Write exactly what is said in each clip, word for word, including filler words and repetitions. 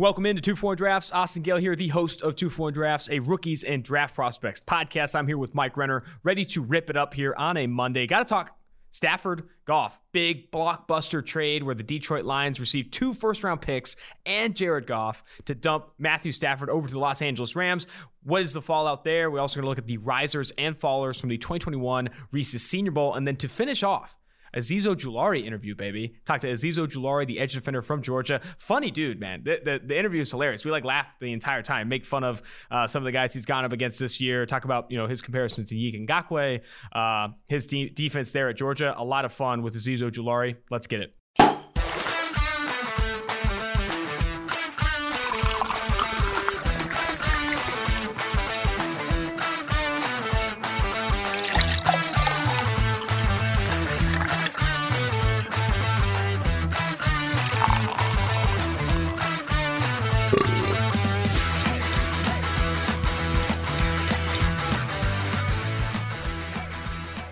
Welcome into Two For One Drafts. Austin Gale here, the host of Two For One Drafts, a Rookies and Draft Prospects podcast. I'm here with Mike Renner, ready to rip it up here on a Monday. Got to talk Stafford, Goff, big blockbuster trade where the Detroit Lions received two first-round picks and Jared Goff to dump Matthew Stafford over to the Los Angeles Rams. What is the fallout there? We're also going to look at the risers and fallers from the twenty twenty-one Reese's Senior Bowl. And then to finish off, Azeez Ojulari interview, baby. Talked to Azeez Ojulari, the edge defender from Georgia. Funny dude, man. The, the, the interview is hilarious. We like laughed the entire time, make fun of uh, some of the guys he's gone up against this year. Talk about, you know, his comparisons to Yannick Ngakoue, uh, his de- defense there at Georgia. A lot of fun with Azeez Ojulari. Let's get it.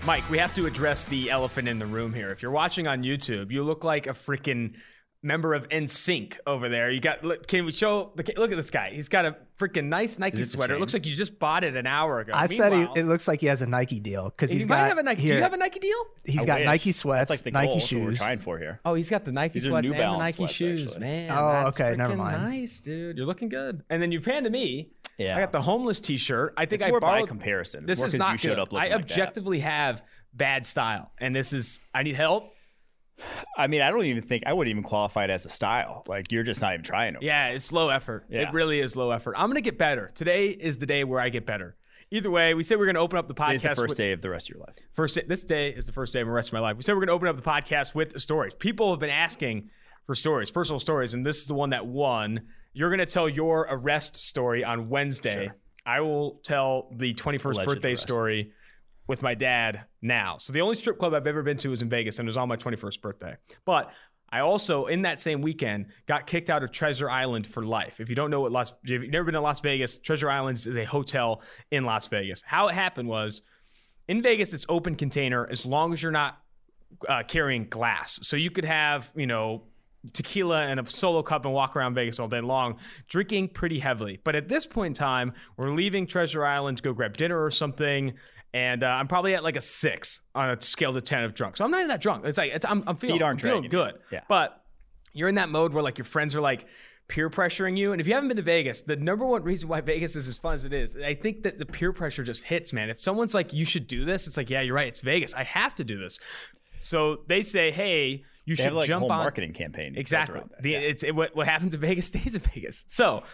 Mike, we have to address the elephant in the room here. If you're watching on YouTube, you look like a freaking member of N Sync over there. You got, look, can we show, look at this guy. He's got a freaking nice Nike sweater. It looks like you just bought it an hour ago. I Meanwhile, said he, it looks like he has a Nike deal. Cause he's he got, might have a Nike. Here, do you have a Nike deal? He's I got wish. Nike sweats, like the Nike goal, shoes. We're trying for here. Oh, he's got the Nike These sweats and the Nike sweats, shoes, actually. Man. Oh, that's okay. Never mind. Nice, dude. You're looking good. And then you panned to me. Yeah. I got the homeless T-shirt. I think it's I more borrowed by comparison. It's this more is not you showed up I objectively like have bad style, and this is I need help. I mean, I don't even think I wouldn't even qualify it as a style. Like you're just not even trying to. Yeah, it's low effort. Yeah. It really is low effort. I'm gonna get better. Today is the day where I get better. Either way, we said we're going to open up the podcast. It's the first with, day of the rest of your life. First, day, this day is the first day of the rest of my life. We said we're going to open up the podcast with stories. People have been asking for stories, personal stories, and this is the one that won. You're going to tell your arrest story on Wednesday. Sure. I will tell the twenty-first Alleged birthday arrest. Story with my dad now. So the only strip club I've ever been to was in Vegas, and it was on my twenty-first birthday. But I also, in that same weekend, got kicked out of Treasure Island for life. If you don't know what Las, if you've never been to Las Vegas, Treasure Island is a hotel in Las Vegas. How it happened was, in Vegas, it's open container as long as you're not uh, carrying glass. So you could have, you know, tequila and a solo cup and walk around Vegas all day long, drinking pretty heavily. But at this point in time, we're leaving Treasure Island to go grab dinner or something, and uh, I'm probably at like a six on a scale to ten of drunk. So I'm not even that drunk. It's like it's, I'm, I'm feeling, I'm feeling good. Yeah. But you're in that mode where like your friends are like peer pressuring you. And if you haven't been to Vegas, the number one reason why Vegas is as fun as it is, I think that the peer pressure just hits, man. If someone's like, you should do this, it's like, yeah, you're right. It's Vegas. I have to do this. So they say, hey, you they should have like jump a whole on marketing campaign. Exactly. The, yeah. It's it, what, what happens in Vegas stays in Vegas. So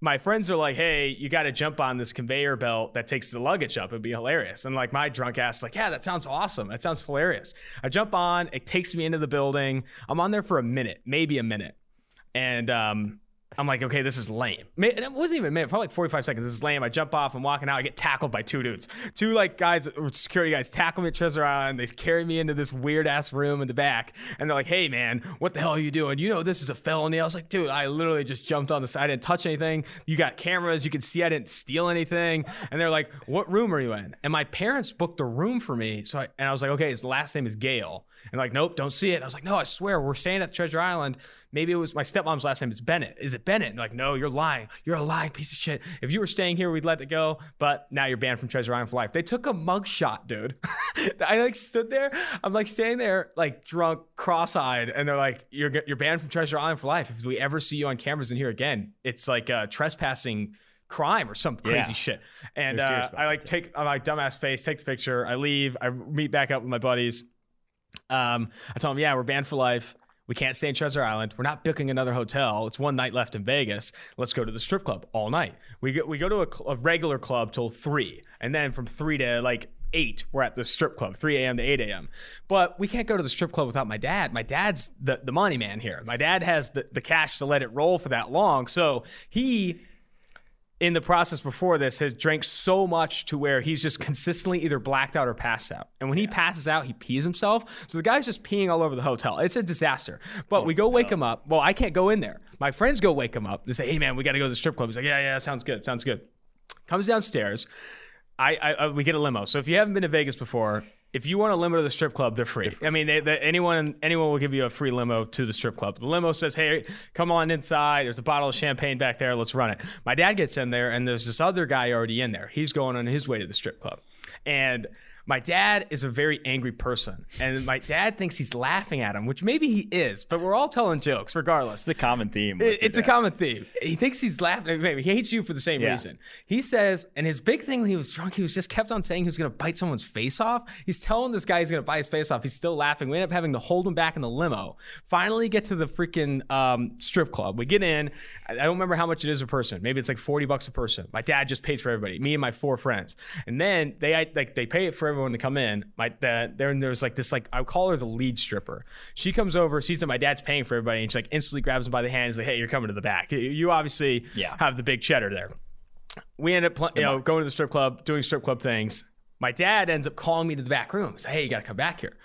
my friends are like, hey, you got to jump on this conveyor belt that takes the luggage up. It'd be hilarious. And like my drunk ass, like, yeah, that sounds awesome. That sounds hilarious. I jump on. It takes me into the building. I'm on there for a minute, maybe a minute. And um, I'm like, okay, this is lame. And it wasn't even a minute, probably like forty-five seconds. This is lame. I jump off. I'm walking out. I get tackled by two dudes. Two like guys, security guys tackle me at Treasure Island. They carry me into this weird ass room in the back. And they're like, hey, man, what the hell are you doing? You know, this is a felony. I was like, dude, I literally just jumped on the side. I didn't touch anything. You got cameras. You can see I didn't steal anything. And they're like, what room are you in? And my parents booked a room for me. So I, and I was like, okay, his last name is Gale. And like, nope, don't see it. I was like, no, I swear, we're staying at Treasure Island. Maybe it was my stepmom's last name is Bennett. Is it Bennett? And they're like, no, you're lying. You're a lying piece of shit. If you were staying here, we'd let it go. But now you're banned from Treasure Island for life. They took a mugshot, dude. I like stood there. I'm like standing there, like drunk, cross-eyed, and they're like, you're you're banned from Treasure Island for life. If we ever see you on cameras in here again, it's like a trespassing crime or some crazy yeah. shit. And uh, I like take I'm like dumbass face, take the picture. I leave. I meet back up with my buddies. Um, I tell them, yeah, we're banned for life. We can't stay in Treasure Island. We're not booking another hotel. It's one night left in Vegas. Let's go to the strip club all night. We go, we go to a, cl- a regular club till three. And then from three to like eight, we're at the strip club, three a.m. to eight a.m. But we can't go to the strip club without my dad. My dad's the, the money man here. My dad has the, the cash to let it roll for that long. So he, in the process before this, has drank so much to where he's just consistently either blacked out or passed out. And when yeah. he passes out, he pees himself. So the guy's just peeing all over the hotel. It's a disaster. But oh, we go wake no. him up. Well, I can't go in there. My friends go wake him up. They say, hey, man, we got to go to the strip club. He's like, yeah, yeah, sounds good. Sounds good. Comes downstairs. I, I, I We get a limo. So if you haven't been to Vegas before, if you want a limo to the strip club, they're free. They're free. I mean, they, they, anyone anyone will give you a free limo to the strip club. The limo says, hey, come on inside. There's a bottle of champagne back there. Let's run it. My dad gets in there, and there's this other guy already in there. He's going on his way to the strip club. And my dad is a very angry person, and my dad thinks he's laughing at him, which maybe he is, but we're all telling jokes regardless. It's a common theme. It, it's dad. a common theme. He thinks he's laughing. Maybe he hates you for the same yeah. reason. He says, and his big thing when he was drunk, he was just kept on saying he was going to bite someone's face off. He's telling this guy he's going to bite his face off. He's still laughing. We end up having to hold him back in the limo. Finally get to the freaking um, strip club. We get in. I don't remember how much it is a person. Maybe it's like forty bucks a person. My dad just pays for everybody, me and my four friends. And then they I, like they pay it for everyone to come in. My dad, there, and there's like this, like, I call her the lead stripper. She comes over, sees that my dad's paying for everybody, and she like instantly grabs him by the hand and is like, hey, you're coming to the back. You obviously yeah. have the big cheddar there. We end up pl- you know, going to the strip club, doing strip club things. My dad ends up calling me to the back room. He's like, hey, you got to come back here.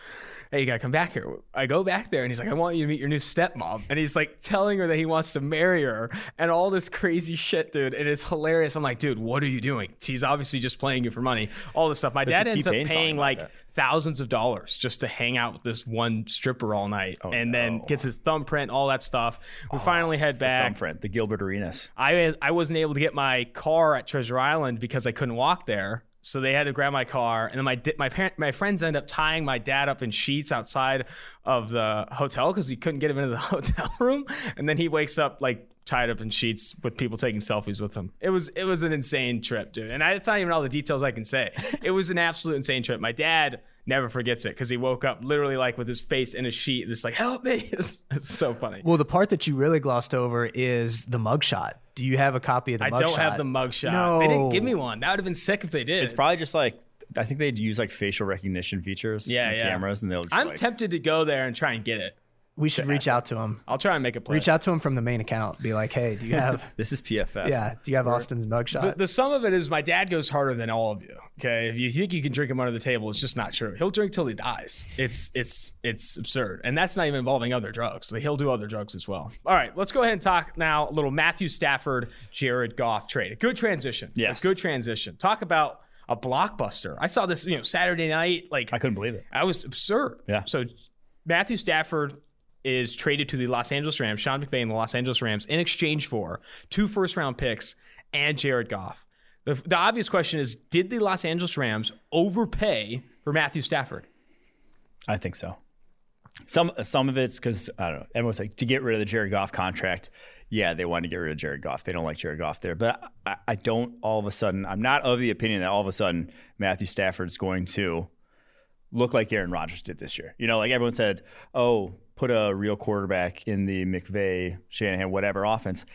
Hey, you got to come back here. I go back there, and he's like, I want you to meet your new stepmom. And he's like telling her that he wants to marry her and all this crazy shit, dude. It is hilarious. I'm like, dude, what are you doing? She's obviously just playing you for money, all this stuff. My There's dad ends up paying like that. thousands of dollars just to hang out with this one stripper all night, oh, and no. then gets his thumbprint, all that stuff. We oh, finally head back. The thumbprint, the Gilbert Arenas. I, I wasn't able to get my car at Treasure Island because I couldn't walk there. So they had to grab my car, and then my my parent, my friends end up tying my dad up in sheets outside of the hotel because we couldn't get him into the hotel room. And then he wakes up like tied up in sheets with people taking selfies with him. It was it was an insane trip, dude. And I, it's not even all the details I can say. It was an absolute insane trip. My dad never forgets it because he woke up literally like with his face in a sheet, just like, help me. It's it so funny. Well, the part that you really glossed over is the mugshot. Do you have a copy of the mugshot? I mug don't shot? have the mugshot. No. They didn't give me one. That would have been sick if they did. It's probably just like, I think they'd use like facial recognition features yeah, in yeah. cameras. And they'll just I'm like, tempted to go there and try and get it. We should reach out to him. I'll try and make a play. Reach out to him from the main account. Be like, hey, do you have... this is P F F. Yeah. Do you have Austin's mugshot? The, the sum of it is my dad goes harder than all of you. Okay. If you think you can drink him under the table, it's just not true. He'll drink till he dies. It's it's it's absurd. And that's not even involving other drugs. Like, he'll do other drugs as well. All right. Let's go ahead and talk now a little Matthew Stafford, Jared Goff trade. A good transition. Yes. A good transition. Talk about a blockbuster. I saw this, you know, Saturday night. Like, I couldn't believe it. I was absurd. Yeah. So Matthew Stafford is traded to the Los Angeles Rams, Sean McVay and the Los Angeles Rams, in exchange for two first-round picks and Jared Goff. The, the obvious question is, did the Los Angeles Rams overpay for Matthew Stafford? I think so. Some some of it's because, I don't know, everyone's like, to get rid of the Jared Goff contract. Yeah, they wanted to get rid of Jared Goff. They don't like Jared Goff there. But I, I don't all of a sudden, I'm not of the opinion that all of a sudden Matthew Stafford's going to look like Aaron Rodgers did this year. You know, like everyone said, oh, put a real quarterback in the McVay, Shanahan, whatever offense.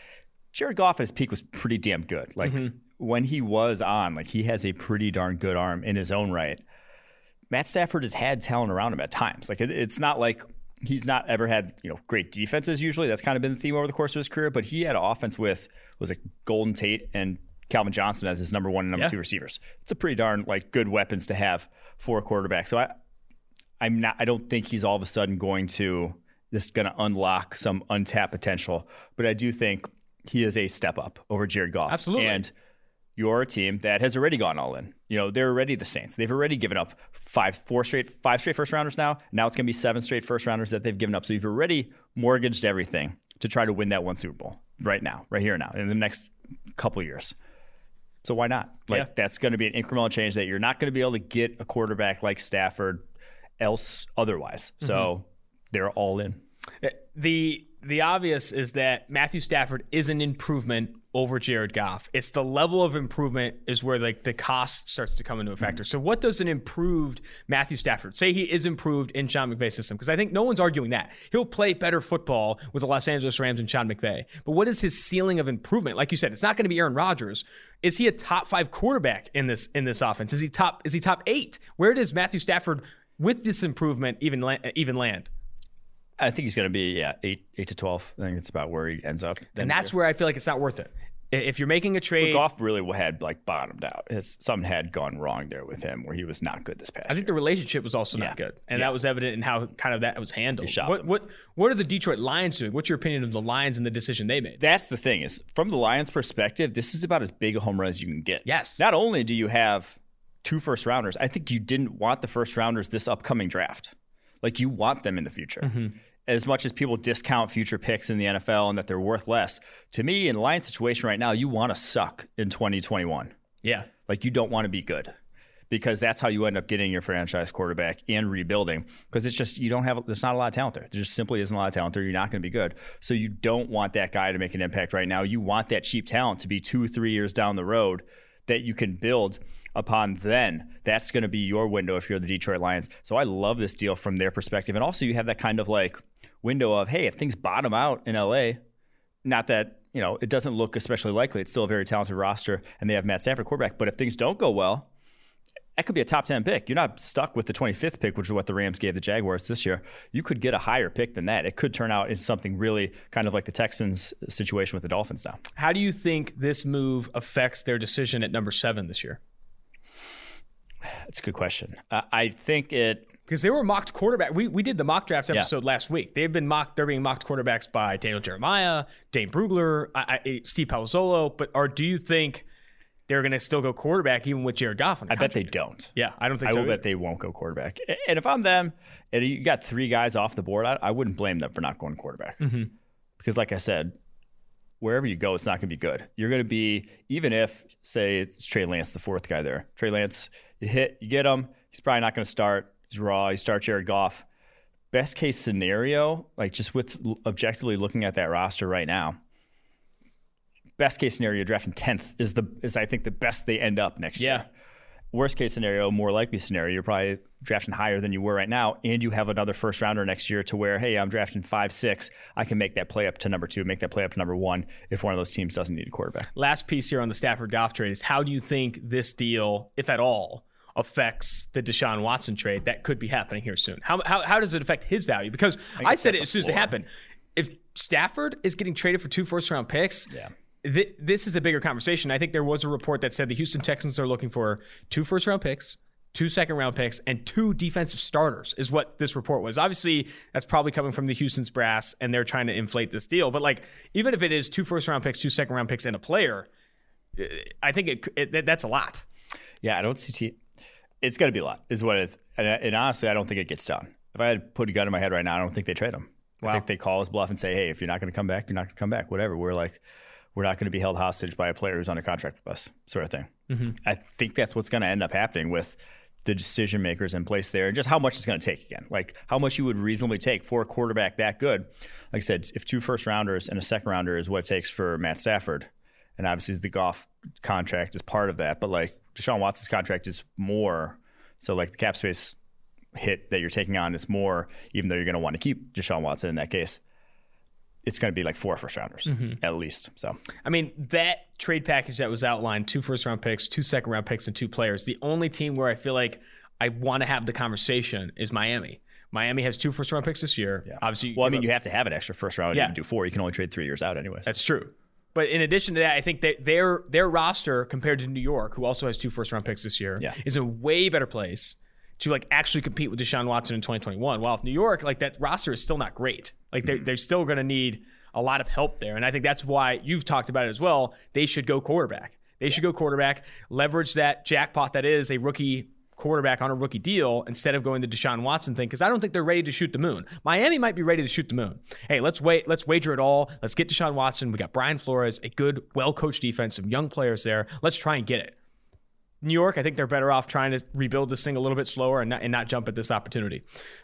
Jared Goff at his peak was pretty damn good. Like mm-hmm. when he was on, like he has a pretty darn good arm in his own right. Matt Stafford has had talent around him at times. Like it, it's not like he's not ever had, you know, great defenses usually. That's kind of been the theme over the course of his career, but he had an offense with was like Golden Tate and Calvin Johnson as his number one and number yeah. two receivers. It's a pretty darn like good weapons to have for a quarterback. So I I'm not, I don't think he's all of a sudden going to, this is going to unlock some untapped potential, but I do think he is a step up over Jared Goff. Absolutely. And you're a team that has already gone all in. You know, they're already the Saints. They've already given up five, four straight, five straight first rounders now. Now it's going to be seven straight first rounders that they've given up. So you've already mortgaged everything to try to win that one Super Bowl right now, right here now, in the next couple years. So why not? Like yeah. that's going to be an incremental change that you're not going to be able to get a quarterback like Stafford else otherwise. So mm-hmm. they're all in. The the obvious is that Matthew Stafford is an improvement over Jared Goff. It's the level of improvement is where like the cost starts to come into a factor. Mm-hmm. So what does an improved Matthew Stafford, say he is improved in Sean McVay's system? Because I think no one's arguing that. He'll play better football with the Los Angeles Rams and Sean McVay. But what is his ceiling of improvement? Like you said, it's not going to be Aaron Rodgers. Is he a top five quarterback in this in this offense? Is he top is he top eight? Where does Matthew Stafford with this improvement even land, even land? I think he's going to be yeah eight eight to twelve. I think it's about where he ends up. And that's year. where I feel like it's not worth it. If you're making a trade, well, Goff really had like bottomed out. It's, something had gone wrong there with him, where he was not good this past. I think year. the relationship was also yeah. not good, and yeah. that was evident in how kind of that was handled. What him. what what are the Detroit Lions doing? What's your opinion of the Lions and the decision they made? That's the thing is, from the Lions' perspective, this is about as big a home run as you can get. Yes. Not only do you have two first rounders. I think you didn't want the first rounders this upcoming draft. Like, you want them in the future. Mm-hmm. As much as people discount future picks in the N F L and that they're worth less, to me, in the Lions situation right now, you want to suck in twenty twenty-one. Yeah. Like, you don't want to be good, because that's how you end up getting your franchise quarterback and rebuilding, because it's just, you don't have, there's not a lot of talent there. There just simply isn't a lot of talent there. You're not going to be good. So you don't want that guy to make an impact right now. You want that cheap talent to be two, three years down the road that you can build upon then. That's going to be your window if you're the Detroit Lions. So I love this deal from their perspective. And also you have that kind of like window of, hey, if things bottom out in L A, not that, you know, it doesn't look especially likely. It's still a very talented roster and they have Matt Stafford quarterback, but if things don't go well, that could be a top ten pick. You're not stuck with the twenty-fifth pick, which is what the Rams gave the Jaguars this year. You could get a higher pick than that. It could turn out in something really kind of like the Texans situation with the Dolphins now. How do you think this move affects their decision at number seven this year? That's a good question. Uh, I think it... Because they were mocked quarterback. We we did the mock draft episode yeah. last week. They've been mocked. They're being mocked quarterbacks by Daniel Jeremiah, Dane Brugler, I, I, Steve Palazzolo. But or do you think they're going to still go quarterback even with Jared Goff? I contract? bet they don't. Yeah, I don't think I so. I will either. bet they won't go quarterback. And if I'm them, and you got three guys off the board, I, I wouldn't blame them for not going quarterback. Mm-hmm. Because like I said, wherever you go, it's not going to be good. You're going to be, even if, say, it's Trey Lance, the fourth guy there. Trey Lance, you hit, you get him. He's probably not going to start. He's raw. You start Jared Goff. Best case scenario, like just with objectively looking at that roster right now, best case scenario, drafting tenth is the is I think the best they end up next yeah. year. Worst case scenario, more likely scenario, you're probably drafting higher than you were right now, and you have another first rounder next year to where, hey, I'm drafting five, six, I can make that play up to number two, make that play up to number one if one of those teams doesn't need a quarterback. Last piece here on the Stafford Goff trade is how do you think this deal, if at all, affects the Deshaun Watson trade that could be happening here soon? How how, how does it affect his value? Because I, I said it as soon as it happened. If Stafford is getting traded for two first-round picks, yeah. Th- this is a bigger conversation. I think there was a report that said the Houston Texans are looking for two first-round picks, two second-round picks, and two defensive starters is what this report was. Obviously, that's probably coming from the Houston's brass, and they're trying to inflate this deal. But, like, even if it is two first-round picks, two second-round picks, and a player, I think it, it, that's a lot. Yeah, I don't see t- – it's going to be a lot is what it is. And, and honestly, I don't think it gets done. If I had to put a gun in my head right now, I don't think they trade him. Wow. I think they call his bluff and say, hey, if you're not going to come back, you're not going to come back, whatever. We're like – we're not going to be held hostage by a player who's under contract with us, sort of thing. Mm-hmm. I think that's what's going to end up happening with the decision makers in place there and just how much it's going to take again, like how much you would reasonably take for a quarterback that good. Like I said, if two first rounders and a second rounder is what it takes for Matt Stafford, and obviously the Goff contract is part of that, but like Deshaun Watson's contract is more. So like the cap space hit that you're taking on is more, even though you're going to want to keep Deshaun Watson in that case. It's going to be like four first rounders mm-hmm. at least. So, I mean, that trade package that was outlined, two first round picks, two second round picks, and two players. The only team where I feel like I want to have the conversation is Miami. Miami has two first round picks this year. Yeah. Obviously, well, I mean, up. you have to have an extra first round. Yeah. You can do four. You can only trade three years out anyways. That's true. But in addition to that, I think that their, their roster compared to New York, who also has two first round picks this year, yeah. is a way better place to like actually compete with Deshaun Watson in twenty twenty-one. While if New York, like that roster is still not great. Like they're, they're still going to need a lot of help there. And I think that's why you've talked about it as well. They should go quarterback. They yeah. should go quarterback, leverage that jackpot that is a rookie quarterback on a rookie deal instead of going the Deshaun Watson thing, because I don't think they're ready to shoot the moon. Miami might be ready to shoot the moon. Hey, let's wait. Let's wager it all. Let's get Deshaun Watson. We got Brian Flores, a good, well-coached defense, some young players there. Let's try and get it. New York, I think they're better off trying to rebuild this thing a little bit slower and not, and not jump at this opportunity.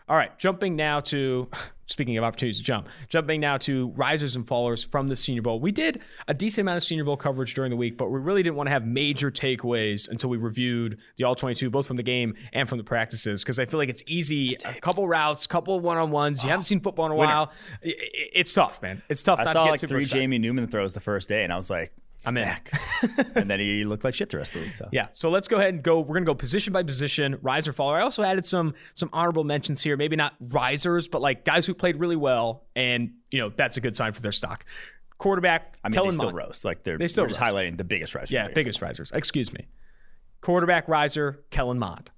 All right, jumping now to, speaking of opportunities to jump, jumping now to risers and fallers from the Senior Bowl. We did a decent amount of Senior Bowl coverage during the week, but we really didn't want to have major takeaways until we reviewed the All twenty-two, both from the game and from the practices, because I feel like it's easy. A couple routes, couple one-on-ones. Wow. You haven't seen football in a Winner. while. It's tough, man. It's tough. I not saw to get like super three excited. Jamie Newman throws the first day, and I was like, He's I'm back. in. And then he looked like shit the rest of the week. So. Yeah. So let's go ahead and go. We're going to go position by position, riser, faller. I also added some some honorable mentions here. Maybe not risers, but like guys who played really well. And, you know, that's a good sign for their stock. Quarterback, I mean, Kellen they still Mond. roast. Like they're, they still just highlighting the biggest riser. Yeah, biggest risers. Excuse me. Quarterback, riser, Kellen Mond.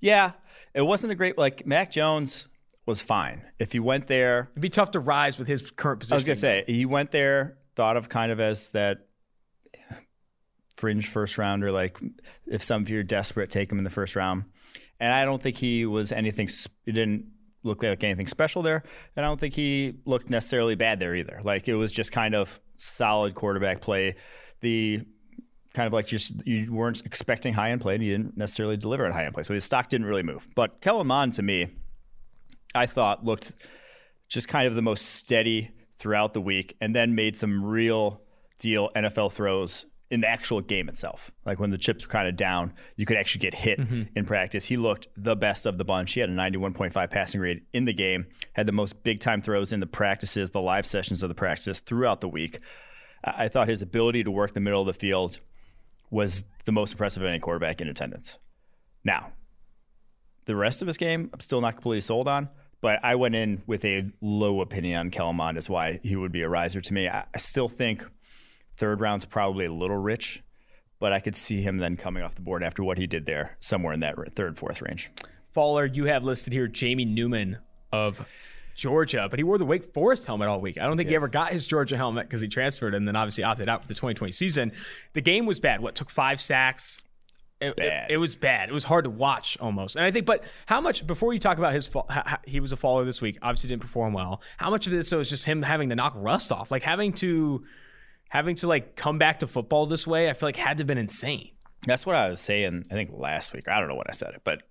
Yeah. It wasn't a great, like Mac Jones was fine. If he went there. It'd be tough to rise with his current position. I was going to say, he went there, thought of kind of as that fringe first rounder. Like if some of you are desperate, take him in the first round. And I don't think he was anything. It didn't look like anything special there. And I don't think he looked necessarily bad there either. Like it was just kind of solid quarterback play. The kind of like just you weren't expecting high end play and you didn't necessarily deliver on high end play. So his stock didn't really move. But Kellen Mond, to me, I thought looked just kind of the most steady throughout the week, and then made some real deal N F L throws in the actual game itself. Like when the chips were kind of down, you could actually get hit mm-hmm. in practice. He looked the best of the bunch. He had a ninety-one point five passing grade in the game, had the most big time throws in the practices, the live sessions of the practices throughout the week. I thought his ability to work the middle of the field was the most impressive of any quarterback in attendance. Now, the rest of his game, I'm still not completely sold on, but I went in with a low opinion on Kellen Mond as why he would be a riser to me. I still think third round's probably a little rich, but I could see him then coming off the board after what he did there, somewhere in that third, fourth range. Fowler, you have listed here Jamie Newman of Georgia, but he wore the Wake Forest helmet all week. I don't think yeah. he ever got his Georgia helmet because he transferred and then obviously opted out for the twenty twenty season. The game was bad. What, took five sacks? It, it, it was bad. It was hard to watch almost. And I think, but how much, before you talk about his fall, how, how, he was a Fowler this week, obviously didn't perform well. How much of this was just him having to knock rust off? Like having to, having to like come back to football this way, I feel like had to have been insane. That's what I was saying, I think last week. I don't know when I said it, but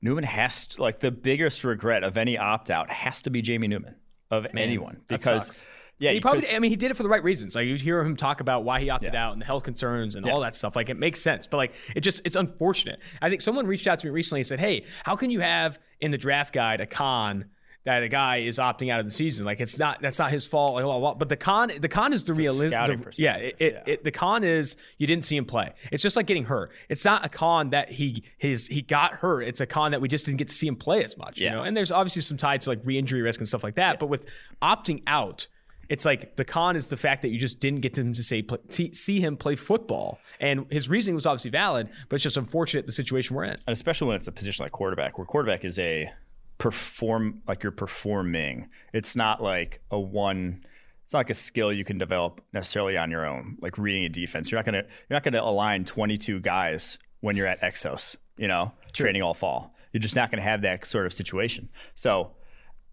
Newman has to, like the biggest regret of any opt-out has to be Jamie Newman of Man, anyone. Because yeah, and he probably, I mean, he did it for the right reasons. Like you'd hear him talk about why he opted yeah. out and the health concerns and yeah. all that stuff. Like it makes sense, but like it just, it's unfortunate. I think someone reached out to me recently and said, "Hey, how can you have in the draft guide a con that a guy is opting out of the season? Like it's not, that's not his fault." Like, well, well, but the con, the con is the realism. Yeah, it, it, yeah. It, the con is you didn't see him play. It's just like getting hurt. It's not a con that he his he got hurt. It's a con that we just didn't get to see him play as much. Yeah. You know, and there's obviously some tied to like re-injury risk and stuff like that. Yeah. But with opting out, it's like the con is the fact that you just didn't get him to say, play, see him play football. And his reasoning was obviously valid, but it's just unfortunate the situation we're in. And especially when it's a position like quarterback, where quarterback is a perform, like you're performing. It's not like a one, it's not like a skill you can develop necessarily on your own, like reading a defense. You're not going to, you're not going to align twenty-two guys when you're at Exos, you know, True. Training all fall. You're just not going to have that sort of situation. So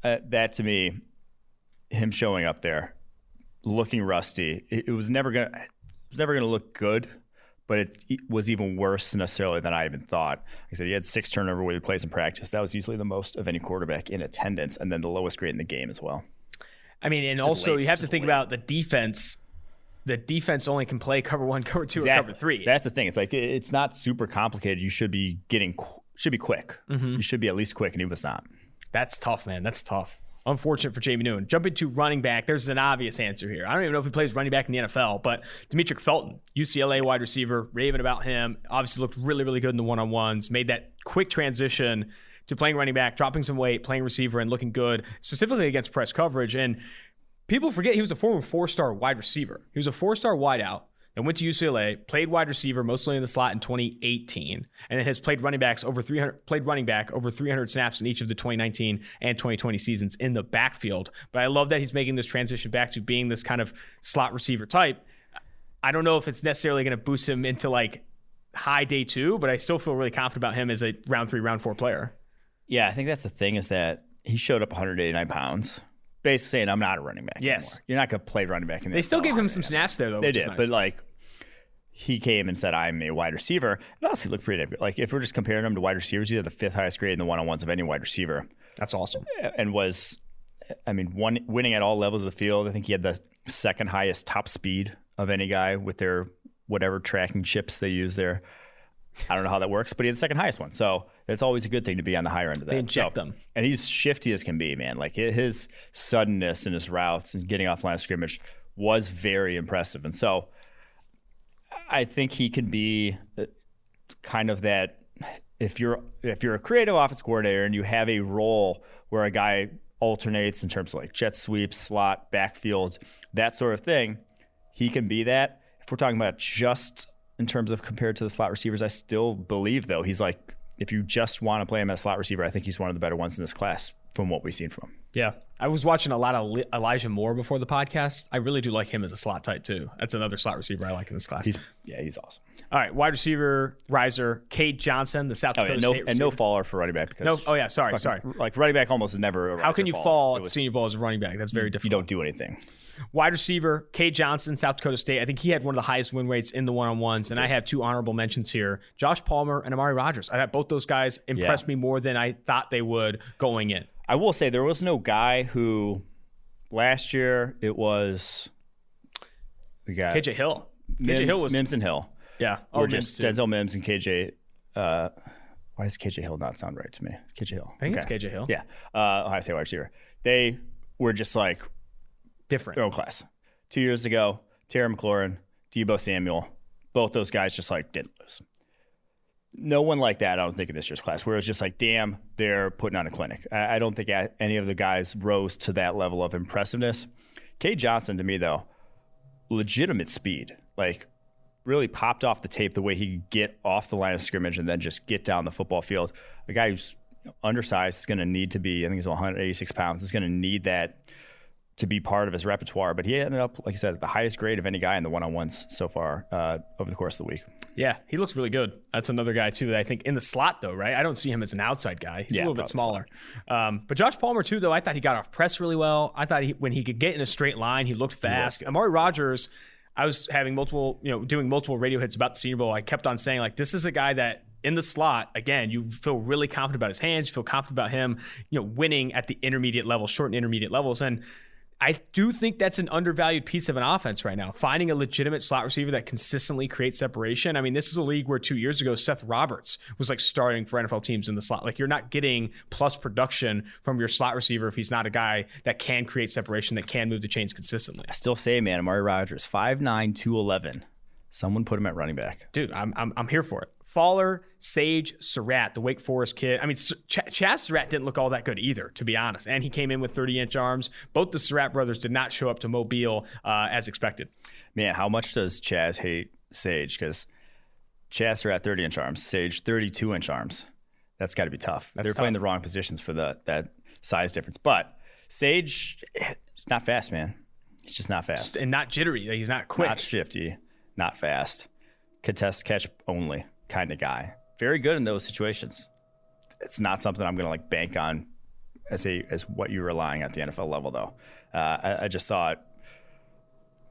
uh, that to me, him showing up there looking rusty, it, it was never going to, it was never going to look good, but it, it was even worse necessarily than I even thought. Like I said, he had six turnover worthy plays in practice. That was easily the most of any quarterback in attendance. And then the lowest grade in the game as well. I mean, and just also late, you have to think late. About the defense. The defense only can play cover one, cover two, exactly. or cover three. That's the thing. It's like, it, it's not super complicated. You should be getting, should be quick. Mm-hmm. You should be at least quick. And he was not. That's tough, man. That's tough. Unfortunate for Jamie Newman. Jumping to running back, there's an obvious answer here. I don't even know if he plays running back in the N F L, but Demetric Felton, U C L A wide receiver, raving about him, obviously looked really, really good in the one-on-ones, made that quick transition to playing running back, dropping some weight, playing receiver, and looking good, specifically against press coverage. And people forget he was a former four-star wide receiver. He was a four-star wideout, then went to U C L A, played wide receiver mostly in the slot in twenty eighteen, and then has played running backs over three hundred played running back over three hundred snaps in each of the twenty nineteen and twenty twenty seasons in the backfield. But I love that he's making this transition back to being this kind of slot receiver type. I don't know if it's necessarily going to boost him into like high day two, but I still feel really confident about him as a round three, round four player. Yeah, I think that's the thing is that he showed up one hundred eighty-nine pounds. Basically saying, I'm not a running back yes. anymore. You're not going to play running back. In the they still gave him some snaps there, though. They did, nice. But like he came and said, I'm a wide receiver. And honestly, looked pretty damn good. Like if we're just comparing him to wide receivers, he had the fifth highest grade in the one-on-ones of any wide receiver. That's awesome. And was, I mean, one winning at all levels of the field. I think he had the second highest top speed of any guy with their whatever tracking chips they use there. I don't know how that works, but he had the second highest one. So that's always a good thing to be on the higher end of that. They inject so, them. And he's shifty as can be, man. Like his suddenness and his routes and getting off the line of scrimmage was very impressive. And so I think he can be kind of that if you're if you're a creative offense coordinator and you have a role where a guy alternates in terms of like jet sweeps, slot, backfield, that sort of thing, he can be that. If we're talking about just in terms of compared to the slot receivers, I still believe, though, he's like, if you just want to play him as a slot receiver, I think he's one of the better ones in this class from what we've seen from him. Yeah. I was watching a lot of Elijah Moore before the podcast. I really do like him as a slot type too. That's another slot receiver I like in this class. He's, yeah, he's awesome. All right, wide receiver, riser, Cade Johnson, the South Dakota oh, and no, State And no faller for running back. Because no, oh, yeah, sorry, like, sorry. Like running back almost is never a riser. How can you fall, fall at was, senior bowl as a running back? That's very difficult. You don't do anything. Wide receiver, Cade Johnson, South Dakota State. I think he had one of the highest win rates in the one-on-ones, and I have two honorable mentions here. Josh Palmer and Amari Rodgers. I thought both those guys impressed yeah. me more than I thought they would going in. I will say there was no guy who last year it was the guy K J Hill, Mims, K J Hill was Mims and Hill, yeah, or oh, just Mims Denzel Mims and K J. Uh, why does K J Hill not sound right to me? K J Hill, I think okay. it's K J Hill, yeah. Uh, Ohio State wide receiver. They were just like different. Their own class. Two years ago, Terry McLaurin, Deebo Samuel, both those guys just like didn't lose. No one like that, I don't think, in this year's class, where it was just like, damn, they're putting on a clinic. I don't think any of the guys rose to that level of impressiveness. Cade Johnson, to me, though, legitimate speed. Like, really popped off the tape the way he could get off the line of scrimmage and then just get down the football field. A guy who's undersized is going to need to be, I think he's one hundred eighty-six pounds, is going to need that to be part of his repertoire. But he ended up, like I said, at the highest grade of any guy in the one-on-ones so far uh, over the course of the week. Yeah, he looks really good. That's another guy, too, that I think in the slot, though, right? I don't see him as an outside guy. He's yeah, a little bit smaller. Um, but Josh Palmer, too, though, I thought he got off press really well. I thought he, when he could get in a straight line, he looked fast. He Amari Rodgers, I was having multiple, you know, doing multiple radio hits about the Senior Bowl. I kept on saying, like, this is a guy that in the slot, again, you feel really confident about his hands. You feel confident about him, you know, winning at the intermediate level, short and intermediate levels. And I do think that's an undervalued piece of an offense right now, finding a legitimate slot receiver that consistently creates separation. I mean, this is a league where two years ago, Seth Roberts was like starting for N F L teams in the slot. Like, you're not getting plus production from your slot receiver if he's not a guy that can create separation, that can move the chains consistently. I still say, man, Amari Rodgers, five nine, two eleven. Someone put him at running back. Dude, I'm I'm, I'm here for it. Faller, Sage Surratt, the Wake Forest kid. I mean, Ch- Chaz Surratt didn't look all that good either, to be honest. And he came in with thirty-inch arms. Both the Surratt brothers did not show up to Mobile uh, as expected. Man, how much does Chaz hate Sage? Because Chaz Surratt, thirty-inch arms. Sage, thirty-two-inch arms. That's got to be tough. That's They're tough. Playing the wrong positions for the, that size difference. But Sage, he's not fast, man. He's just not fast. And not jittery. He's not quick. Not shifty. Not fast. Contest catch only kind of guy. Very good in those situations. It's not something I'm going to like bank on as a as what you're relying on at the N F L level, though. Uh, I, I just thought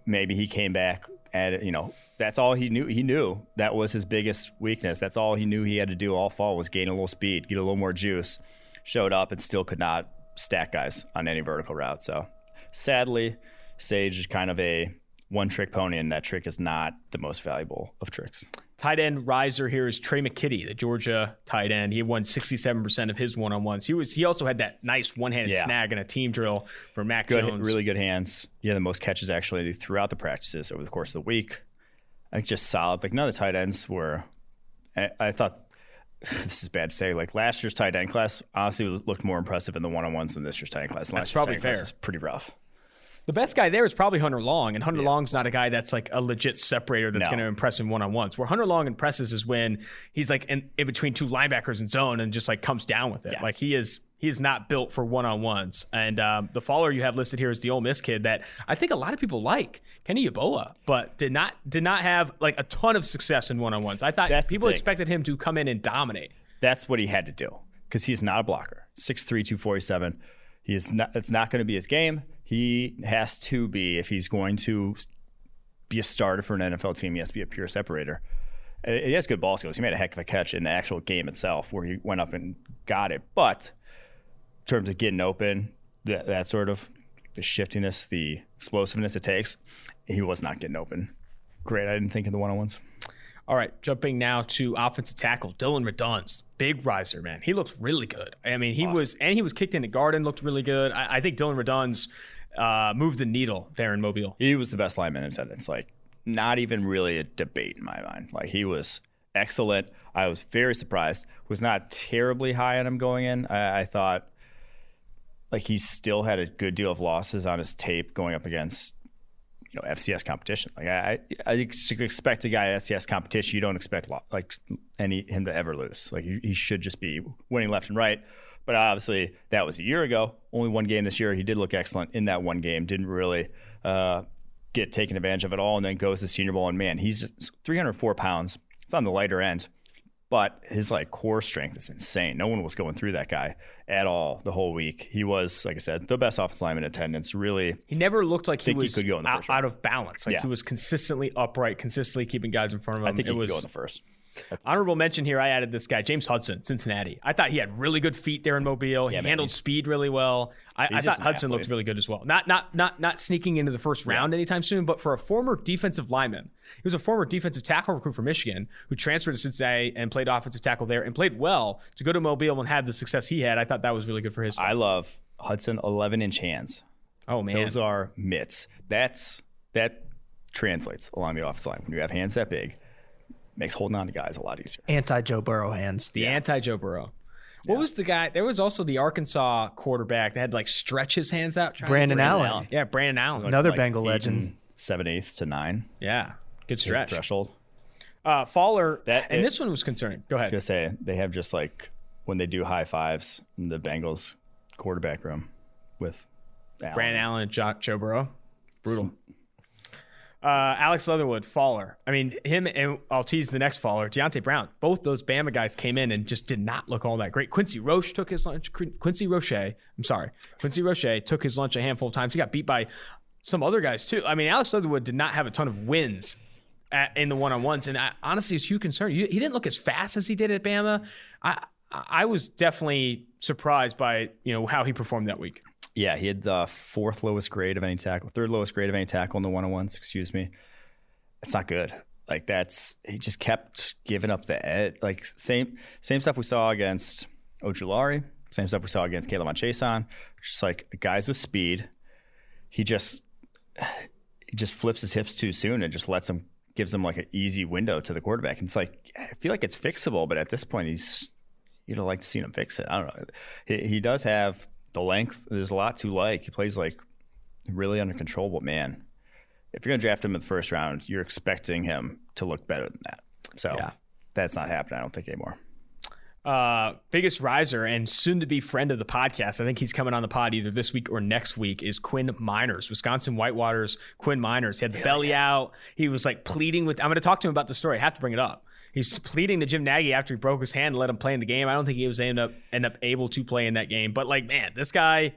maybe he came back and, you know, that's all he knew. He knew that was his biggest weakness. That's all he knew he had to do all fall was gain a little speed, get a little more juice, showed up and still could not stack guys on any vertical route. So sadly, Sage is kind of a one trick pony, and that trick is not the most valuable of tricks. Tight end riser here is Trey McKitty, the Georgia tight end. He won sixty-seven percent of his one-on-ones. He was he also had that nice one-handed yeah. snag in a team drill for Mac good, Jones. Really good hands. He had the most catches actually throughout the practices over the course of the week. I think just solid. Like none of the tight ends were. I, I thought this is bad to say. Like last year's tight end class honestly was, looked more impressive in the one-on-ones than this year's tight end class. And that's last probably year's tight end fair. Class was pretty rough. The best guy there is probably Hunter Long, and Hunter yeah. Long's not a guy that's like a legit separator that's no. going to impress him one-on-ones. Where Hunter Long impresses is when he's like in, in between two linebackers in zone and just like comes down with it. Yeah. Like he is he is not built for one-on-ones. And um, the follower you have listed here is the Ole Miss kid that I think a lot of people like, Kenny Yeboah, but did not did not have like a ton of success in one-on-ones. I thought that's people expected him to come in and dominate. That's what he had to do because he's not a blocker. six three, two forty-seven. He is not, it's not going to be his game. He has to be, if he's going to be a starter for an N F L team, he has to be a pure separator. He has good ball skills. He made a heck of a catch in the actual game itself where he went up and got it. But in terms of getting open, that, that sort of the shiftiness, the explosiveness it takes, he was not getting open. Great, I didn't think of the one-on-ones. All right, jumping now to offensive tackle, Dylan Raduns, big riser, man. He looked really good. I mean, he awesome. was, and he was kicked into guard and looked really good. I, I think Dylan Raduns uh, moved the needle there in Mobile. He was the best lineman in attendance. Like, not even really a debate in my mind. Like, he was excellent. I was very surprised. Was not terribly high on him going in. I, I thought, like, he still had a good deal of losses on his tape going up against, you know, F C S competition. Like I, I, I expect a guy at F C S competition, you don't expect like any him to ever lose. Like he, he should just be winning left and right. But obviously, that was a year ago. Only one game this year. He did look excellent in that one game. Didn't really uh, get taken advantage of at all, and then goes to Senior Bowl. And, man, he's three hundred four pounds. It's on the lighter end. But his, like, core strength is insane. No one was going through that guy at all the whole week. He was, like I said, the best offensive lineman in attendance. Really, he never looked like he was he could go in the first out, out of balance. Like yeah. He was consistently upright, consistently keeping guys in front of him. I think he it could was, go in the first. Honorable mention here, I added this guy, James Hudson, Cincinnati. I thought he had really good feet there in Mobile. Yeah, he man, handled speed really well. I, I thought Hudson athlete. looked really good as well. Not not not not sneaking into the first round yeah. anytime soon, but for a former defensive lineman. He was a former defensive tackle recruit from Michigan who transferred to Cincinnati and played offensive tackle there and played well to go to Mobile and had the success he had. I thought that was really good for his team. I love Hudson eleven-inch hands. Oh, man. Those are mitts. That's That translates along the offensive line. When you have hands that big, makes holding on to guys a lot easier. Anti-Joe Burrow hands. The yeah. anti-Joe Burrow. What yeah. was the guy? There was also the Arkansas quarterback that had to, like, stretch his hands out. Brandon, Brandon Allen. Allen. Yeah, Brandon Allen. Another like Bengal legend. seven eighths to nine. Yeah, good stretch. Good threshold. Uh, Fowler, that, and it, this one was concerning. Go ahead. I was going to say, they have just, like, when they do high fives in the Bengals quarterback room with Allen. Brandon Allen and Joe, Joe Burrow. Brutal. Some, Uh, Alex Leatherwood, Fowler. I mean, him and I'll tease the next Fowler, Deonte Brown. Both those Bama guys came in and just did not look all that great. Quincy Roche took his lunch. Quincy Roche, I'm sorry. Quincy Roche took his lunch a handful of times. He got beat by some other guys too. I mean, Alex Leatherwood did not have a ton of wins at, in the one-on-ones. And I, honestly, it's a huge concern. You, he didn't look as fast as he did at Bama. I I was definitely surprised by, you know, how he performed that week. Yeah, he had the fourth lowest grade of any tackle, third lowest grade of any tackle in the one-on-ones, excuse me. That's not good. Like, that's, he just kept giving up the edge. Like, same same stuff we saw against Ojulari, same stuff we saw against Caleb Moncheson. Just like, guys with speed, he just he just flips his hips too soon and just lets them, gives them like an easy window to the quarterback. And it's like, I feel like it's fixable, but at this point, he's, you'd have liked to see him fix it. I don't know. He, he does have the length, there's a lot to like. He plays, like, really under control, but, man, if you're going to draft him in the first round, you're expecting him to look better than that. So yeah. that's not happening, I don't think, anymore. Uh, biggest riser and soon-to-be friend of the podcast, I think he's coming on the pod either this week or next week, is Quinn Meinerz, Wisconsin Whitewater's Quinn Meinerz. He had the yeah, belly yeah. out. He was, like, pleading with – I'm going to talk to him about the story. I have to bring it up. He's pleading to Jim Nagy after he broke his hand to let him play in the game. I don't think he was end up end up able to play in that game. But, like, man, this guy,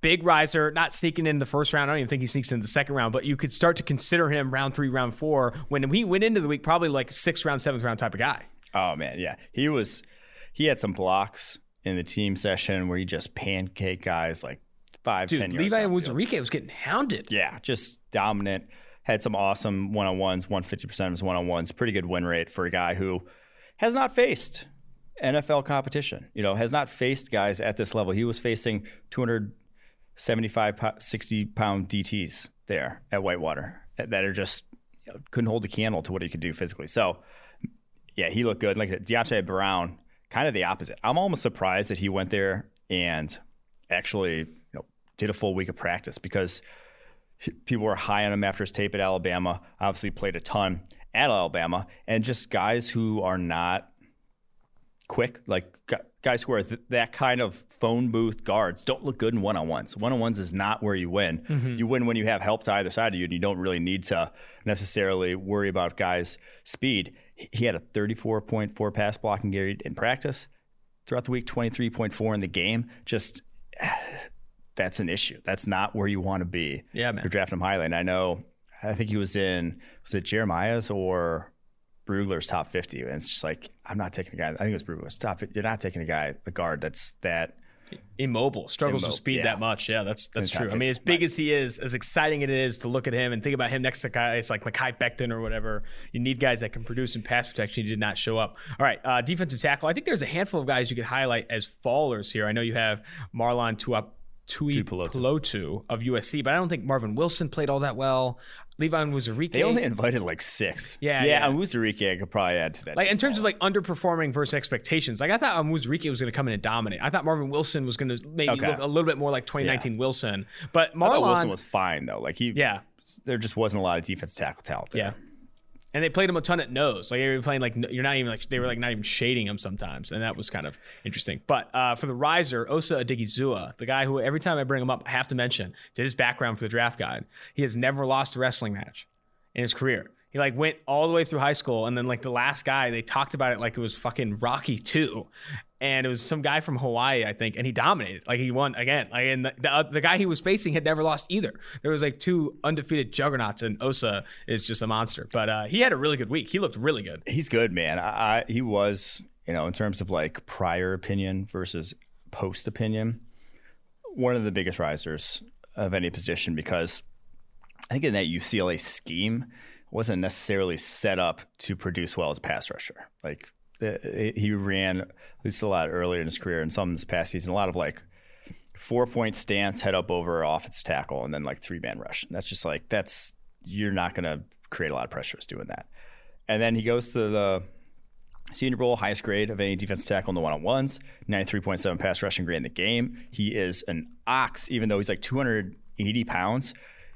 big riser, not sneaking in the first round. I don't even think he sneaks in the second round. But you could start to consider him round three, round four. When he went into the week, probably like sixth round, seventh round type of guy. Oh, man, yeah. He was he had some blocks in the team session where he just pancaked guys like five, Dude, ten Levi yards. Levi and Wuzurike was getting hounded. Yeah, just dominant. Had some awesome one-on-ones, one hundred fifty percent of his one-on-ones. Pretty good win rate for a guy who has not faced N F L competition, you know, has not faced guys at this level. He was facing two hundred seventy-five, sixty-pound D Ts there at Whitewater that are just, you know, couldn't hold the candle to what he could do physically. So, yeah, he looked good. Like I said, Deonte Brown, kind of the opposite. I'm almost surprised that he went there and actually, you know, did a full week of practice because – people were high on him after his tape at Alabama, obviously played a ton at Alabama, and just guys who are not quick, like guys who are th- that kind of phone booth guards don't look good in one-on-ones. One-on-ones is not where you win. Mm-hmm. You win when you have help to either side of you, and you don't really need to necessarily worry about guys' speed. He had a thirty-four point four pass blocking grade in practice. Throughout the week, twenty-three point four in the game. Just... that's an issue. That's not where you want to be. Yeah, man. You're drafting him highly. And I know, I think he was in, was it Jeremiah's or Brugler's top fifty? And it's just like, I'm not taking a guy. I think it was Brugler's top fifty. You're not taking a guy, a guard that's that immobile, struggles immobile. with speed yeah. that much. Yeah, that's that's true. I mean, as big as he is, as exciting it is to look at him and think about him next to guys like Mekhi Becton or whatever, you need guys that can produce in pass protection. He did not show up. All right, uh, defensive tackle. I think there's a handful of guys you could highlight as fallers here. I know you have Marlon Tuipulotu Tuipulotu of U S C, but I don't think Marvin Wilson played all that well. Levi and Wuzurike. They only invited like six. Yeah, yeah. yeah. And Wuzurike, I could probably add to that. Like in terms of like underperforming versus expectations, like I thought um, Wuzurike was going to come in and dominate. I thought Marvin Wilson was going to maybe okay. look a little bit more like twenty nineteen yeah. Wilson. But Marlon I thought Wilson was fine though. Like he, yeah, there just wasn't a lot of defensive tackle talent there. Yeah. And they played him a ton at nose. Like, they were playing, like, you're not even, like, they were, like, not even shading him sometimes. And that was kind of interesting. But uh, for the riser, Osa Odigizua, the guy who every time I bring him up, I have to mention, did his background for the draft guide. He has never lost a wrestling match in his career. He, like, went all the way through high school. And then, like, the last guy, they talked about it like it was fucking Rocky two. And it was some guy from Hawaii, I think, and he dominated. Like, he won again. Like, and the, the, uh, the guy he was facing had never lost either. There was, like, two undefeated juggernauts, and Osa is just a monster. But uh, he had a really good week. He looked really good. He's good, man. I, I, he was, you know, in terms of, like, prior opinion versus post opinion, one of the biggest risers of any position, because I think in that U C L A scheme wasn't necessarily set up to produce well as a pass rusher. Like, he ran, at least a lot earlier in his career and some this past season, a lot of like four point stance, head up over offense tackle, and then like three man rush. And that's just like, that's, you're not going to create a lot of pressures doing that. And then he goes to the Senior Bowl, highest grade of any defensive tackle in the one-on-ones, ninety-three point seven pass rushing grade in the game. He is an ox, even though he's like two hundred eighty pounds.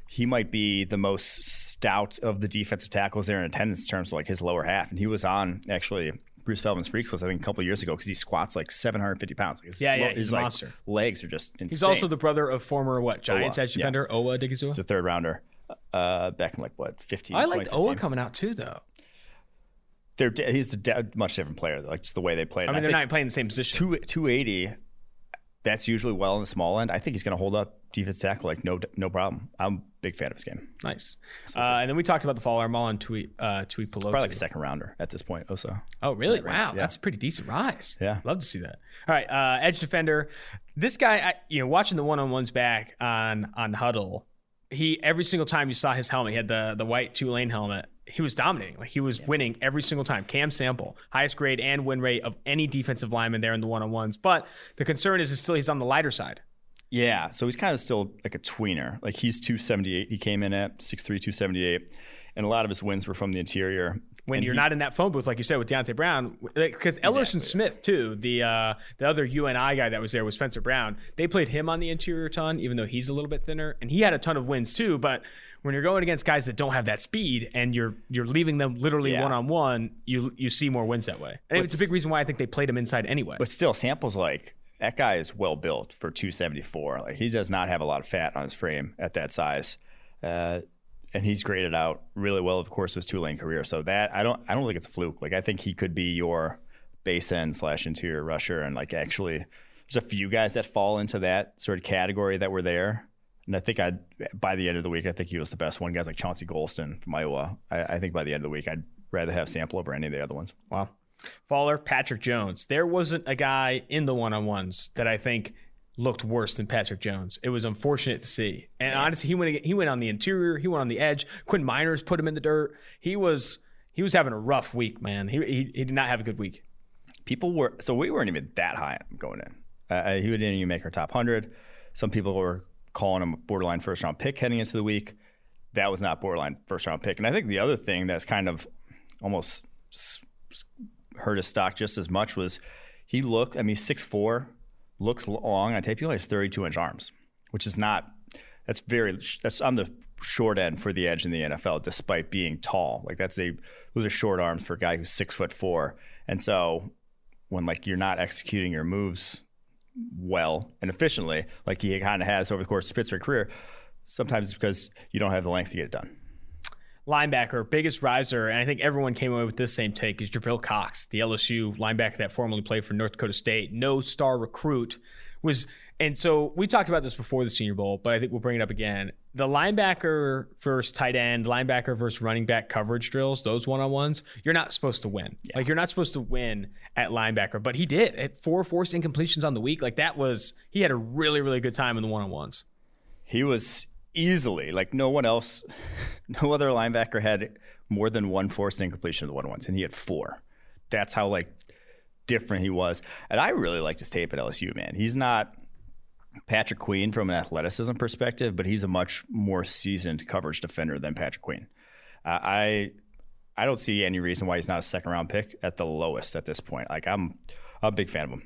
He might be the most stout of the defensive tackles there in attendance in terms of like his lower half. And he was on actually Bruce Feldman's Freaks List, I think, a couple of years ago, because he squats like seven hundred fifty pounds. Like his, yeah, yeah, his, he's like, a monster. Legs are just insane. He's also the brother of former, what, Giants Owa. edge defender, yeah. Owa Odigizua? He's a third rounder uh, back in like, what, fifteen? I liked Owa coming out too, though. They're He's a de- much different player, though, like just the way they played. I mean, I they're not playing the same position. two eighty, that's usually well in the small end. I think he's going to hold up defense tackle like no no problem. I'm a big fan of his game. Nice. So, uh, so. And then we talked about the fall arm all on Tui uh, Tui Pelosi. Probably like a second rounder at this point also. Oh, really? That wow. Yeah. That's a pretty decent rise. Yeah. Love to see that. All right. Uh, edge defender. This guy, I, you know, watching the one-on-ones back on on Huddle, he every single time you saw his helmet, he had the, the white Tulane helmet. He was dominating. Like, he was Cam winning Sample. Every single time. Cam Sample, highest grade and win rate of any defensive lineman there in the one-on-ones. But the concern is still he's on the lighter side. Yeah, so he's kind of still like a tweener. Like, he's two seventy-eight. He came in at six three, two seventy-eight, and a lot of his wins were from the interior. When and you're he, not in that phone booth, like you said, with Deonte Brown, because Ellerson exactly. Smith, too, the uh, the other U N I guy that was there was Spencer Brown. They played him on the interior ton, even though he's a little bit thinner, and he had a ton of wins, too. But when you're going against guys that don't have that speed and you're you're leaving them literally yeah. one-on-one, you you see more wins that way. And but, it's a big reason why I think they played him inside anyway. But still, Sample's like... That guy is well built for two seventy-four. Like, he does not have a lot of fat on his frame at that size, uh, and he's graded out really well. Of course, with Tulane career, so that I don't, I don't think it's a fluke. Like, I think he could be your base end slash interior rusher, and like actually, there's a few guys that fall into that sort of category that were there. And I think I by the end of the week, I think he was the best one. Guys like Chauncey Golston from Iowa. I, I think by the end of the week, I'd rather have Sample over any of the other ones. Wow. Faller, Patrick Jones. There wasn't a guy in the one-on-ones that I think looked worse than Patrick Jones. It was unfortunate to see. And yeah. honestly, he went he went on the interior. He went on the edge. Quinn Meinerz put him in the dirt. He was he was having a rough week, man. He he, he did not have a good week. People were so we weren't even that high going in. Uh, he didn't even make our top one hundred. Some people were calling him a borderline first-round pick heading into the week. That was not borderline first-round pick. And I think the other thing that's kind of almost hurt his stock just as much was he looked, I mean, six four, looks long. I tape, he only has thirty-two inch arms, which is not, that's very, that's on the short end for the edge in the N F L, despite being tall. Like, that's a, those are short arms for a guy who's six foot four. And so when like you're not executing your moves well and efficiently, like he kind of has over the course of his Pittsburgh career, sometimes it's because you don't have the length to get it done. Linebacker, biggest riser, and I think everyone came away with this same take, is Jabril Cox, the L S U linebacker that formerly played for North Dakota State, no star recruit. was, And so we talked about this before the Senior Bowl, but I think we'll bring it up again. The linebacker versus tight end, linebacker versus running back coverage drills, those one-on-ones, you're not supposed to win. Yeah. Like, you're not supposed to win at linebacker, but he did. At four forced incompletions on the week, like that was, he had a really, really good time in the one-on-ones. He was... Easily, like no one else, no other linebacker had more than one forced incompletion of the one-on-ones, and he had four. That's how like different he was. And I really liked his tape at L S U, man. He's not Patrick Queen from an athleticism perspective, but he's a much more seasoned coverage defender than Patrick Queen. Uh, I I don't see any reason why he's not a second-round pick at the lowest at this point. Like I'm, I'm a big fan of him.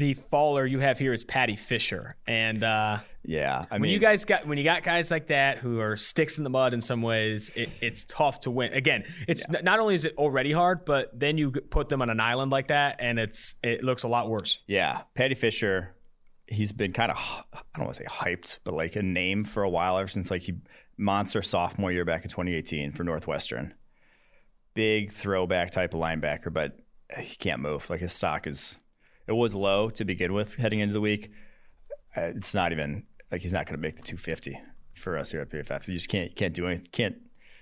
the faller you have here is Patty Fisher. And uh, yeah, I mean, when you guys got when you got guys like that who are sticks in the mud in some ways, it, it's tough to win. Again, it's yeah. n- not only is it already hard, but then you put them on an island like that, and it's it looks a lot worse. Yeah, Patty Fisher. He's been kind of, I don't want to say hyped, but like a name for a while, ever since like he monster sophomore year back in twenty eighteen for Northwestern. Big throwback type of linebacker, but he can't move. Like his stock is, it was low to begin with heading into the week. It's not even like he's not going to make the two fifty for us here at P F F. You just can't can't do anything. Can't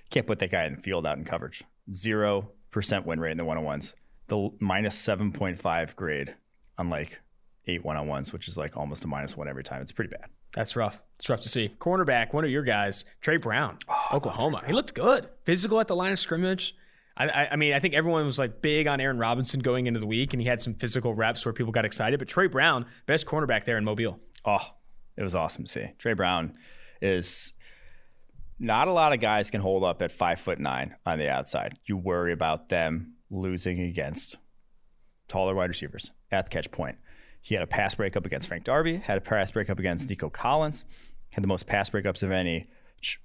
can't put that guy in the field out in coverage. Zero percent win rate in the one on ones. The minus seven point five grade on like eight one-on-ones, which is like almost a minus one every time. It's pretty bad. That's rough. It's rough to see. Cornerback, one of your guys, Trey Brown, oh, Oklahoma. Trey Brown. He looked good. Physical at the line of scrimmage. I, I, I mean, I think everyone was like big on Aaron Robinson going into the week, and he had some physical reps where people got excited. But Trey Brown, best cornerback there in Mobile. Oh, it was awesome to see. Trey Brown is not a lot of guys can hold up at five foot nine on the outside. You worry about them losing against taller wide receivers at the catch point. He had a pass breakup against Frank Darby, had a pass breakup against Nico Collins, had the most pass breakups of any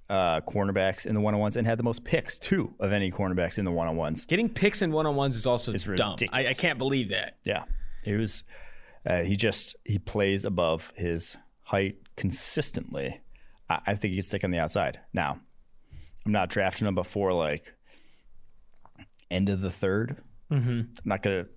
uh, cornerbacks in the one-on-ones, and had the most picks, too, of any cornerbacks in the one-on-ones. Getting picks in one-on-ones is also it's dumb. I, I can't believe that. Yeah. He was, uh, he just, he plays above his height consistently. I, I think he gets sick on the outside. Now, I'm not drafting him before, like, end of the third. Mm-hmm. I'm not going to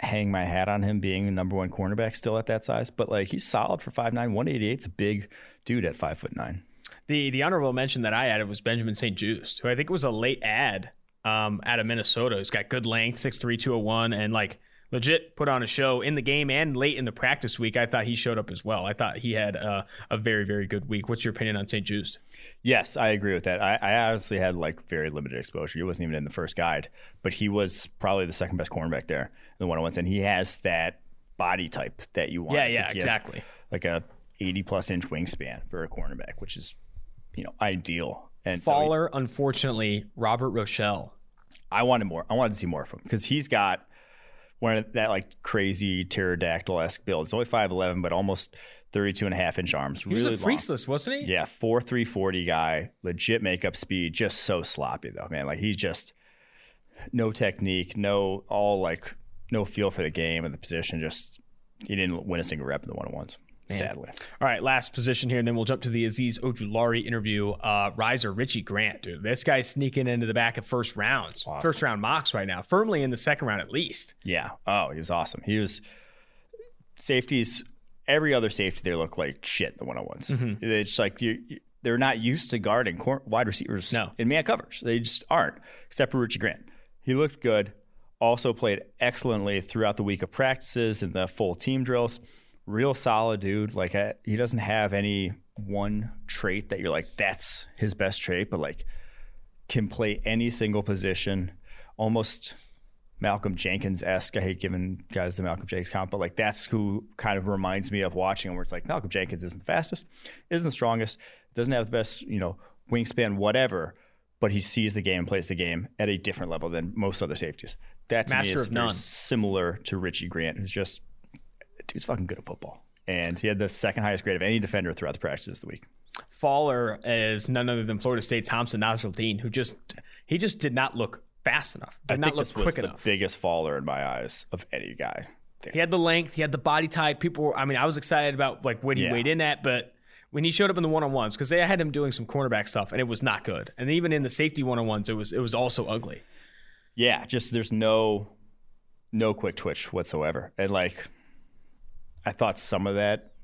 hang my hat on him being the number one cornerback still at that size, but like he's solid for five nine, one eighty-eight. It's a big dude at five foot nine. The the honorable mention that I added was Benjamin Saint Just, who I think was a late add um, out of Minnesota. He's got good length, six three, two oh one, and like legit put on a show in the game and late in the practice week. I thought he showed up as well. I thought he had a, a very, very good week. What's your opinion on Saint Just? Yes, I agree with that. I, I honestly had like very limited exposure. He wasn't even in the first guide, but he was probably the second best cornerback there in the one-on-ones, and he has that body type that you want. Yeah, yeah, exactly. Like a eighty-plus inch wingspan for a cornerback, which is, you know, ideal. And Faller, so he, unfortunately, Robert Rochelle. I wanted more. I wanted to see more from him because he's got – one of that like crazy pterodactyl-esque build. It's only five eleven, but almost thirty-two and a half inch arms. He was really a freaksless, wasn't he? Yeah, four three, forty guy, legit makeup speed, just so sloppy though, man. Like he just no technique, no all like no feel for the game and the position. Just he didn't win a single rep in the one-on-ones. Man. Sadly. All right, last position here, and then we'll jump to the Azeez Ojulari interview. Uh, riser Richie Grant, dude. This guy's sneaking into the back of first rounds. Awesome. First round mocks right now. Firmly in the second round at least. Yeah. Oh, he was awesome. He was safeties, every other safety they look like shit in the one-on-ones. Mm-hmm. It's like you, you, they're not used to guarding cor- wide receivers no. in man coverage. They just aren't, except for Richie Grant. He looked good. Also played excellently throughout the week of practices and the full team drills. Real solid dude. Like I, he doesn't have any one trait that you're like, that's his best trait, but like can play any single position. Almost Malcolm Jenkins-esque. I hate giving guys the Malcolm Jenkins comp, but like that's who kind of reminds me of watching him, where it's like Malcolm Jenkins isn't the fastest, isn't the strongest, doesn't have the best, you know, wingspan, whatever, but he sees the game and plays the game at a different level than most other safeties. That to Master me is of none. Very similar to Richie Grant, who's just dude's fucking good at football. And he had the second highest grade of any defender throughout the practices of the week. Faller is none other than Florida State's Thompson Nasruddeen, who just he just did not look fast enough. Did I not think look this quick was enough. The biggest faller in my eyes of any guy. There. He had the length, he had the body type. People were, I mean, I was excited about like what he yeah. weighed in at, but when he showed up in the one-on-ones, because they had him doing some cornerback stuff and it was not good. And even in the safety one-on-ones, it was it was also ugly. Yeah, just there's no no quick twitch whatsoever. And like I thought some of that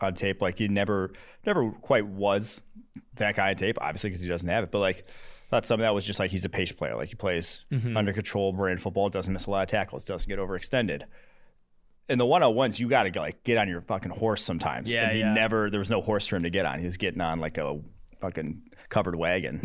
on tape, like he never, never quite was that guy on tape, obviously because he doesn't have it. But like, I thought some of that was just like he's a patient player, like he plays mm-hmm. under control, brand football, doesn't miss a lot of tackles, doesn't get overextended. In the one-on-ones, you got to like get on your fucking horse sometimes. Yeah, and he yeah. never. There was no horse for him to get on. He was getting on like a fucking covered wagon.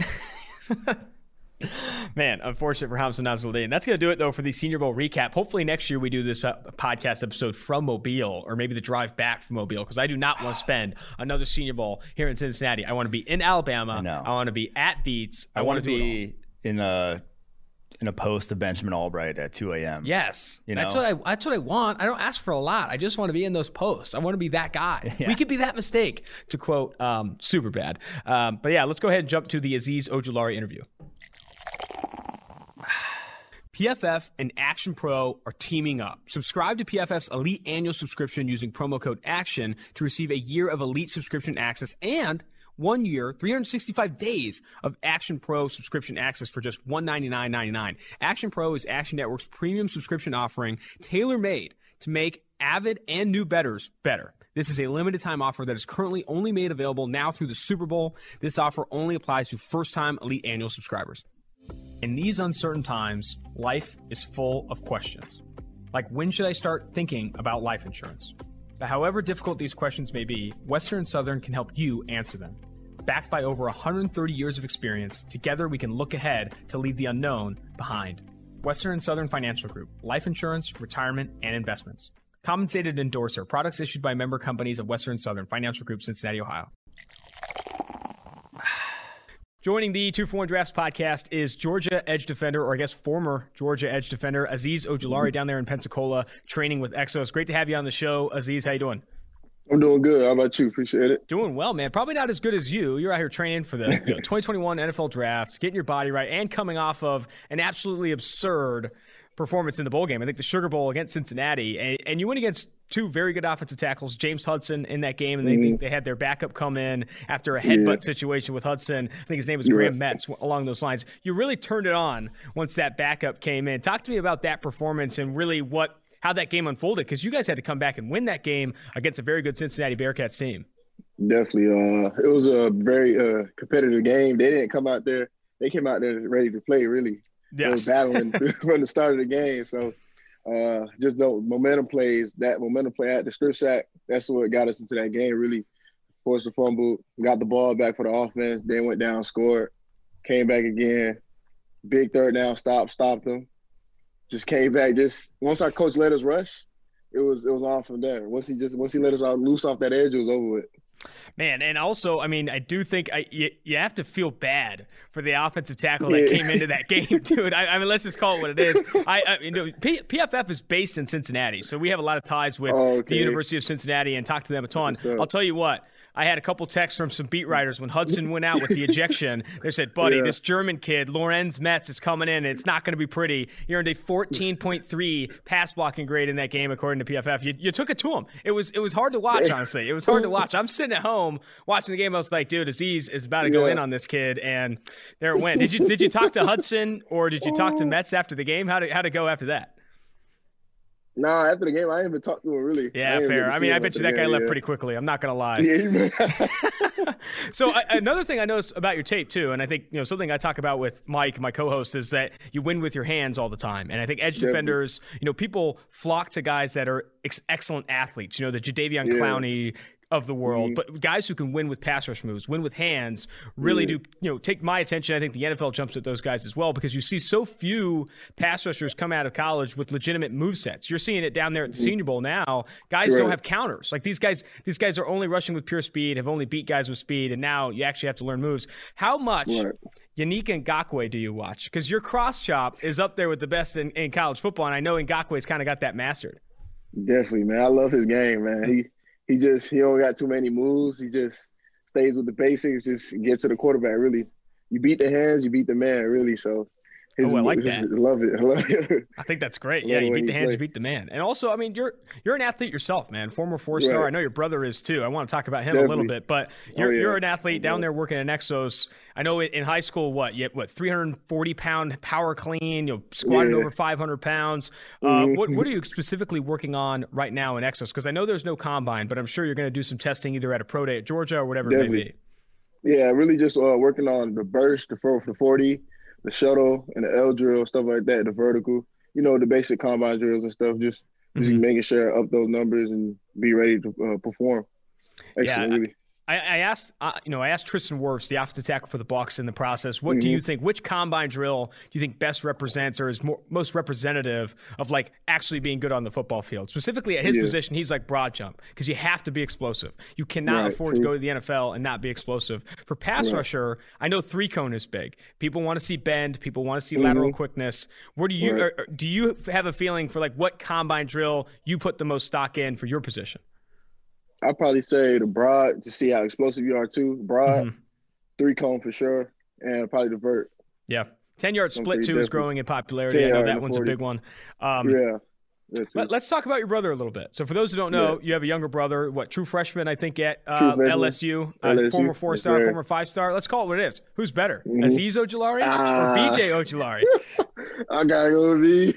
Man, unfortunate for Hamza Nasruddeen. That's going to do it, though, for the Senior Bowl recap. Hopefully next year we do this podcast episode from Mobile, or maybe the drive back from Mobile, because I do not want to spend another Senior Bowl here in Cincinnati. I want to be in Alabama. I, I want to be at Beats. I, I want to be in a in a post of Benjamin Albright at two a.m. Yes, you know? that's what I that's what I want. I don't ask for a lot. I just want to be in those posts. I want to be that guy. Yeah. We could be that mistake, to quote um, Superbad. Um, but yeah, let's go ahead and jump to the Azeez Ojulari interview. P F F and Action Pro are teaming up. Subscribe to P F F's Elite Annual subscription using promo code ACTION to receive a year of Elite subscription access and one year, three hundred sixty-five days of Action Pro subscription access for just one hundred ninety-nine dollars and ninety-nine cents. Action Pro is Action Network's premium subscription offering, tailor-made to make avid and new bettors better. This is a limited time offer that is currently only made available now through the Super Bowl. This offer only applies to first-time Elite Annual subscribers. In these uncertain times, life is full of questions. Like, when should I start thinking about life insurance? But however difficult these questions may be, Western and Southern can help you answer them. Backed by over one hundred thirty years of experience, together we can look ahead to leave the unknown behind. Western and Southern Financial Group, life insurance, retirement, and investments. Compensated endorser, products issued by member companies of Western and Southern Financial Group, Cincinnati, Ohio. Joining the Two For One Drafts podcast is Georgia edge defender, or I guess former Georgia edge defender, Azeez Ojulari, down there in Pensacola, training with Exos. Great to have you on the show, Azeez. How you doing? I'm doing good. How about you? Appreciate it. Doing well, man. Probably not as good as you. You're out here training for the you know, twenty twenty-one N F L Draft, getting your body right, and coming off of an absolutely absurd performance in the bowl game. I think the Sugar Bowl against Cincinnati, and, and you went against two very good offensive tackles, James Hudson in that game, and they mm-hmm. they had their backup come in after a headbutt yeah. situation with Hudson. I think his name was Graham yeah. Metz, along those lines. You really turned it on once that backup came in. Talk to me about that performance and really what how that game unfolded, because you guys had to come back and win that game against a very good Cincinnati Bearcats team. Definitely. Uh, it was a very uh, competitive game. They didn't come out there. They came out there ready to play, really. Yes. They was battling from the start of the game, so – Uh, just those momentum plays, that momentum play at the strip sack, that's what got us into that game, really. Forced a fumble, got the ball back for the offense, then went down, scored, came back again. Big third down, stop, stopped them. Just came back. Just once our coach let us rush, it was it was on from there. Once he just once he let us out loose off that edge, it was over with. Man, and also, I mean, I do think I, you, you have to feel bad for the offensive tackle that yeah. came into that game, dude. I, I mean, let's just call it what it is. I, I you know, P, PFF is based in Cincinnati, so we have a lot of ties with oh, okay. the University of Cincinnati and talk to them a ton. I'll tell you what. I had a couple texts from some beat writers when Hudson went out with the ejection. They said, buddy, yeah. this German kid, Lorenz Metz, is coming in, and it's not going to be pretty. He earned a fourteen point three pass blocking grade in that game, according to P F F. You, you took it to him. It was it was hard to watch, honestly. It was hard to watch. I'm sitting at home watching the game. I was like, dude, Azeez is about to go yeah. in on this kid, and there it went. Did you did you talk to Hudson or did you talk to Metz after the game? How'd it, how'd it go after that? No, nah, after the game, I didn't even talk to him, really. Yeah, I fair. I mean, I bet you that game, guy yeah. left pretty quickly. I'm not going to lie. Yeah, so I, another thing I noticed about your tape, too, and I think, you know, something I talk about with Mike, my co-host, is that you win with your hands all the time. And I think edge Definitely. defenders, you know, people flock to guys that are ex- excellent athletes, you know, the Jadeveon yeah. Clowney of the world, mm-hmm. but guys who can win with pass rush moves, win with hands, really mm-hmm. do, you know, take my attention. I think the N F L jumps at those guys as well, because you see so few pass rushers come out of college with legitimate move sets. You're seeing it down there at the mm-hmm. Senior Bowl now. Guys right. don't have counters. Like these guys, these guys are only rushing with pure speed, have only beat guys with speed, and now you actually have to learn moves. How much right. Yannick Ngakoue do you watch? Because your cross chop is up there with the best in, in college football, and I know Ngakwe's kind of got that mastered. Definitely, man. I love his game, man. He He just, he don't got too many moves. He just stays with the basics, just gets to the quarterback, really. You beat the hands, you beat the man, really. So his oh, I like moves, that. I love it. I love it. I think that's great. Yeah, you beat the hands, play. you beat the man. And also, I mean, you're you're an athlete yourself, man, former four-star. Right. I know your brother is too. I want to talk about him Definitely. a little bit, but you're oh, yeah. you're an athlete down there working at Exos. I know in high school, what, you had, what, three hundred forty pound power clean, you know, squatted yeah. over five hundred pounds. Uh, mm-hmm. What what are you specifically working on right now in Exos? Because I know there's no combine, but I'm sure you're going to do some testing either at a pro day at Georgia or whatever Definitely. it may be. Yeah, really just uh, working on the burst, the four for forty, the shuttle, and the L drill, stuff like that, the vertical. You know, the basic combine drills and stuff, just, just mm-hmm. making sure I up those numbers and be ready to uh, perform. Excellent, yeah, really. I, I asked, uh, you know, I asked Tristan Wirfs, the offensive tackle for the Bucs, in the process, what mm-hmm. do you think? Which combine drill do you think best represents or is more, most representative of like actually being good on the football field? Specifically at his yeah. position, he's like broad jump because you have to be explosive. You cannot right, afford true. to go to the N F L and not be explosive. For pass right. rusher, I know three cone is big. People want to see bend. People want to see mm-hmm. lateral quickness. Where do you right. or, do you have a feeling for like what combine drill you put the most stock in for your position? I'd probably say the broad to see how explosive you are too. Broad, mm-hmm. three cone for sure, and probably the vert. Yeah, ten yard split too is growing in popularity. I know that one's forty. A big one. Um, yeah. Let, let's talk about your brother a little bit. So for those who don't know, yeah. you have a younger brother, what true freshman I think at uh, L S U, uh, L S U, former four star, yes, former five star. Let's call it what it is. Who's better, mm-hmm. Azeez Ojulari uh, or B J Ojulari? I gotta go with B.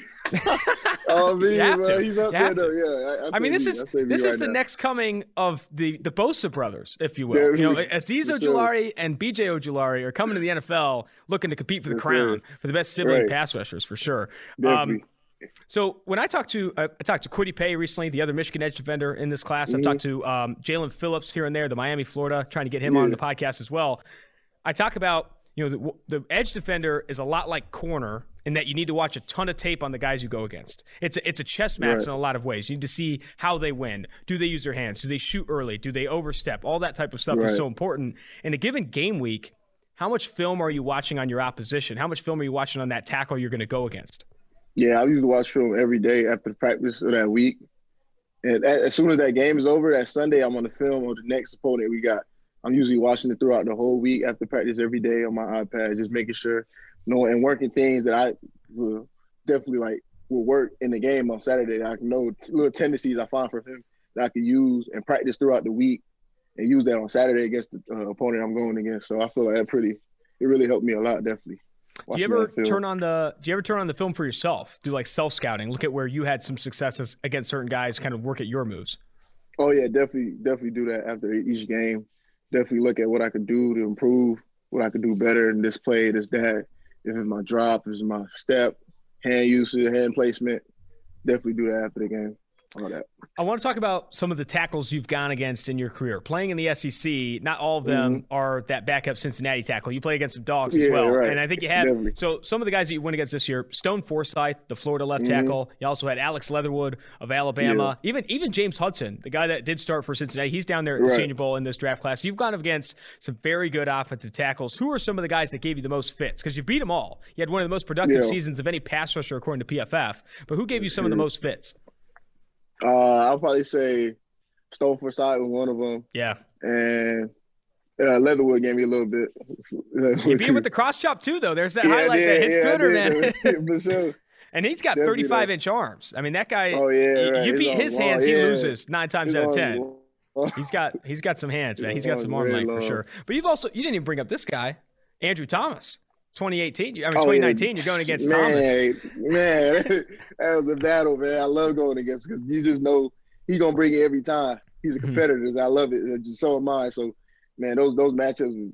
oh, me, bro. He's up there, though. Yeah, I, I mean, this is this is the next coming of the the Bosa brothers, if you will. You know, Azeez Ojulari and B J Ojulari are coming to the N F L looking to compete for the crown for the best sibling pass rushers for sure. Um, so when I talked to uh, I talked to Kwity Paye recently, the other Michigan edge defender in this class. Mm-hmm. I've talked to um, Jalen Phillips here and there, the Miami, Florida, trying to get him yeah. on the podcast as well. I talk about you know the, the edge defender is a lot like corner. And that you need to watch a ton of tape on the guys you go against. It's a, it's a chess match right. in a lot of ways. You need to see how they win. Do they use their hands? Do they shoot early? Do they overstep? All that type of stuff right. is so important. In a given game week, how much film are you watching on your opposition? How much film are you watching on that tackle you're going to go against? Yeah, I used to watch film every day after the practice of that week. And as soon as that game is over, that Sunday, I'm on the film of the next opponent we got. I'm usually watching it throughout the whole week after practice every day on my iPad, just making sure – You know, and working things that I will definitely like will work in the game on Saturday. I know little tendencies I find from him that I can use and practice throughout the week, and use that on Saturday against the uh, opponent I'm going against. So I feel like that pretty, it really helped me a lot, definitely. Do you ever turn on the Do you ever turn on the film for yourself? Do like self scouting? Look at where you had some successes against certain guys. Kind of work at your moves. Oh yeah, definitely, definitely do that after each game. Definitely look at what I could do to improve, what I could do better in this play, this that. If it's my drop, if it's my step, hand usage, hand placement, definitely do that after the game, all that. I want to talk about some of the tackles you've gone against in your career. Playing in the S E C, not all of them mm-hmm. are that backup Cincinnati tackle. You play against some dogs yeah, as well. Right. And I think you have – so some of the guys that you went against this year, Stone Forsythe, the Florida left mm-hmm. tackle. You also had Alex Leatherwood of Alabama. Yeah. Even even James Hudson, the guy that did start for Cincinnati, he's down there at right. the Senior Bowl in this draft class. You've gone against some very good offensive tackles. Who are some of the guys that gave you the most fits? Because you beat them all. You had one of the most productive yeah. seasons of any pass rusher according to P F F. But who gave you some mm-hmm. of the most fits? Uh, I'll probably say Stone Forsythe was one of them. Yeah. And uh, Leatherwood gave me a little bit. You beat him with the cross chop, too, though. There's that yeah, highlight did, that hits yeah, Twitter, man. For sure. And he's got thirty-five inch arms. I mean, that guy, oh, yeah, right. you he's beat his long. hands, he yeah. loses nine times he's out of ten. he's got he's got some hands, man. He's got some arm length for sure. But you've also, you didn't even bring up this guy, Andrew Thomas. twenty eighteen, I mean, twenty nineteen, oh, yeah. You're going against man, Thomas. Man, that, that was a battle, man. I love going against because you just know he's going to bring it every time. He's a competitor. Mm-hmm. I love it. So am I. So, man, those those matchups,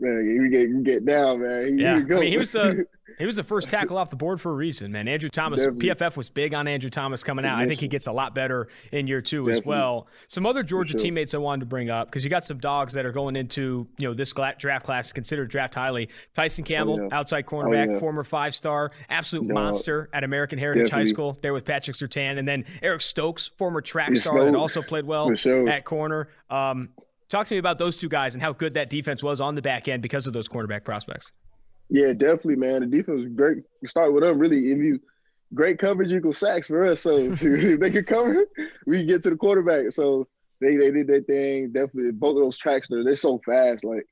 man, you get, you get down, man. Yeah. Go. I mean, he was the he was the first tackle off the board for a reason, man. Andrew Thomas, Definitely. P F F was big on Andrew Thomas coming out. I think he gets a lot better in year two Definitely. as well. Some other Georgia sure. teammates I wanted to bring up because you got some dogs that are going into you know this draft class considered draft highly. Tyson Campbell, oh, yeah. outside cornerback, oh, yeah. former five star, absolute no. monster at American Heritage Definitely. High School there with Patrick Surtain, and then Eric Stokes, former track You're star, and also played well sure. at corner. Um, Talk to me about those two guys and how good that defense was on the back end because of those cornerback prospects. Yeah, definitely, man. The defense was great. Start with them, really. If you great coverage equals sacks for us, so if they could cover, we can get to the quarterback. So they they did their thing. Definitely, both of those tracks, they're so fast. Like,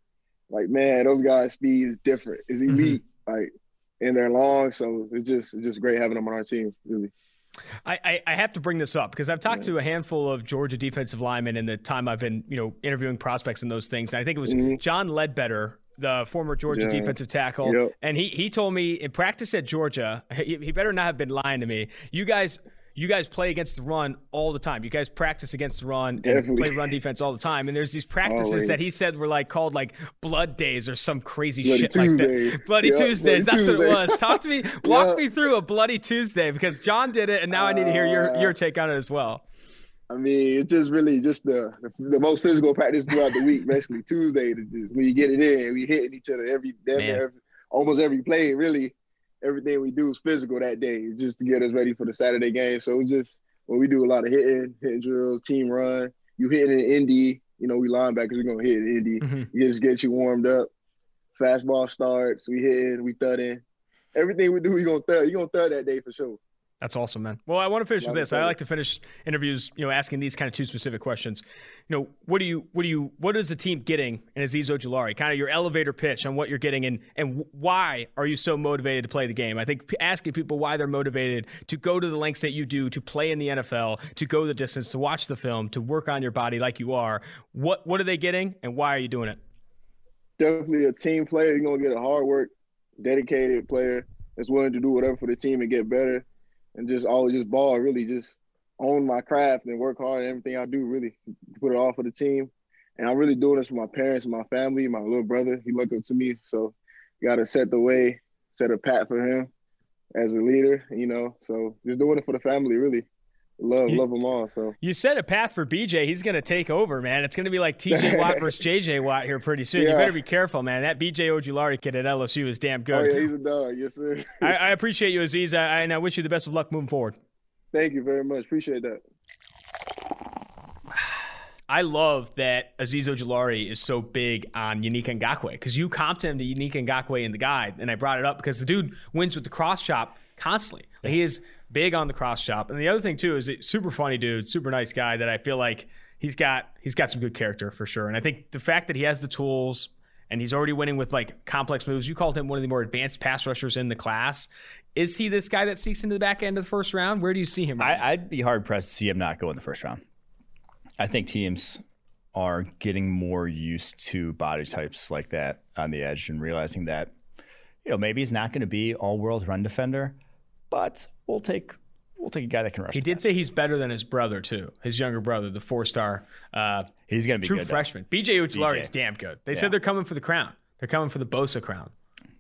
like man, those guys' speed is different. It's elite. Mm-hmm. Like, and they're long, so it's just it's just great having them on our team, really. I, I have to bring this up because I've talked yeah. to a handful of Georgia defensive linemen in the time I've been, you know, interviewing prospects and those things. And I think it was mm-hmm. John Ledbetter, the former Georgia yeah. defensive tackle. Yep. And he, he told me in practice at Georgia, he, he better not have been lying to me. You guys – You guys play against the run all the time. You guys practice against the run and Definitely. play run defense all the time. And there's these practices Always. that he said were like called like blood days or some crazy bloody shit Tuesday. like that. Bloody yep. Tuesdays. Bloody that's Tuesday. what it was. Talk to me. Walk yep. me through a bloody Tuesday because John did it, and now I need to hear your, your take on it as well. I mean, it's just really just the the, the most physical practice throughout the week, basically. Tuesday, to just, we get it in. We hitting each other every, every almost every play, really. Everything we do is physical that day, just to get us ready for the Saturday game. So it's just when well, we do a lot of hitting, hitting drills, team run. You hitting an indie. You know, we linebackers, we're going to hit an indie. Mm-hmm. You just get you warmed up. Fastball starts. We hitting, we thudding. Everything we do, we're going to thud. You're going to thud that day for sure. That's awesome, man. Well, I want to finish with this. I like to finish interviews, you know, asking these kind of two specific questions. You know, what do you, what do you, what is the team getting in Azeez Ojulari? Kind of your elevator pitch on what you're getting, and and why are you so motivated to play the game? I think asking people why they're motivated to go to the lengths that you do, to play in the N F L, to go the distance, to watch the film, to work on your body like you are. What what are they getting, and why are you doing it? Definitely a team player. You're gonna get a hard work, dedicated player that's willing to do whatever for the team and get better. And just always just ball, really just own my craft and work hard at everything I do, really put it all for the team. And I'm really doing this for my parents, my family, my little brother. He looked up to me, so got to set the way, set a path for him as a leader, you know. So just doing it for the family, really. Love, you, love them all. So you set a path for B J. He's going to take over, man. It's going to be like T J Watt versus J J Watt here pretty soon. Yeah. You better be careful, man. That B J Ojulari kid at L S U is damn good. Oh, yeah, he's a dog. Yes, sir. I, I appreciate you, Azeez, I, and I wish you the best of luck moving forward. Thank you very much. Appreciate that. I love that Azeez Ojulari is so big on Yannick Ngakoue, because you comped him to Yannick Ngakoue in the guide, and I brought it up because the dude wins with the cross chop constantly. Like, he is big on the cross chop. And the other thing too is a super funny dude, super nice guy, that I feel like he's got he's got some good character for sure. And I think the fact that he has the tools and he's already winning with like complex moves. You called him one of the more advanced pass rushers in the class. Is he this guy that sneaks into the back end of the first round? Where do you see him? Right I, now? I'd be hard pressed to see him not go in the first round. I think teams are getting more used to body types like that on the edge and realizing that, you know, maybe he's not going to be all world run defender, but we'll take we'll take a guy that can rush. He did say he's better than his brother too, his younger brother, the four-star. Uh, he's gonna be true good, freshman. Though. B J Ojulari is damn good. They yeah. said they're coming for the crown. They're coming for the Bosa crown.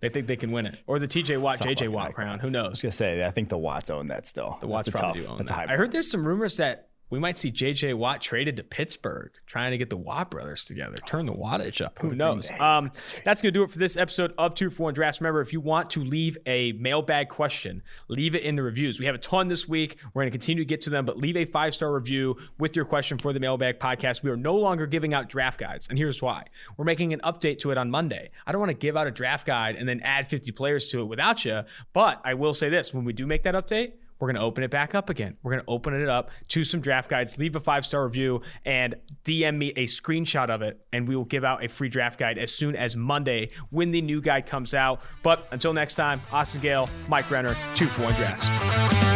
They think they can win it, or the T J Watt, J J Watt crown. Who knows? I was gonna say I think the Watts own that still. The Watts probably tough, do own that's that. I heard there's some rumors that we might see J J Watt traded to Pittsburgh, trying to get the Watt brothers together. Turn the wattage up. Who knows? Um, that's going to do it for this episode of Two For One Drafts. Remember, if you want to leave a mailbag question, leave it in the reviews. We have a ton this week. We're going to continue to get to them, but leave a five-star review with your question for the mailbag podcast. We are no longer giving out draft guides, and here's why. We're making an update to it on Monday. I don't want to give out a draft guide and then add fifty players to it without you, but I will say this. When we do make that update, we're going to open it back up again. We're going to open it up to some draft guides, leave a five-star review, and D M me a screenshot of it, and we will give out a free draft guide as soon as Monday when the new guide comes out. But until next time, Austin Gale, Mike Renner, Two For One Drafts.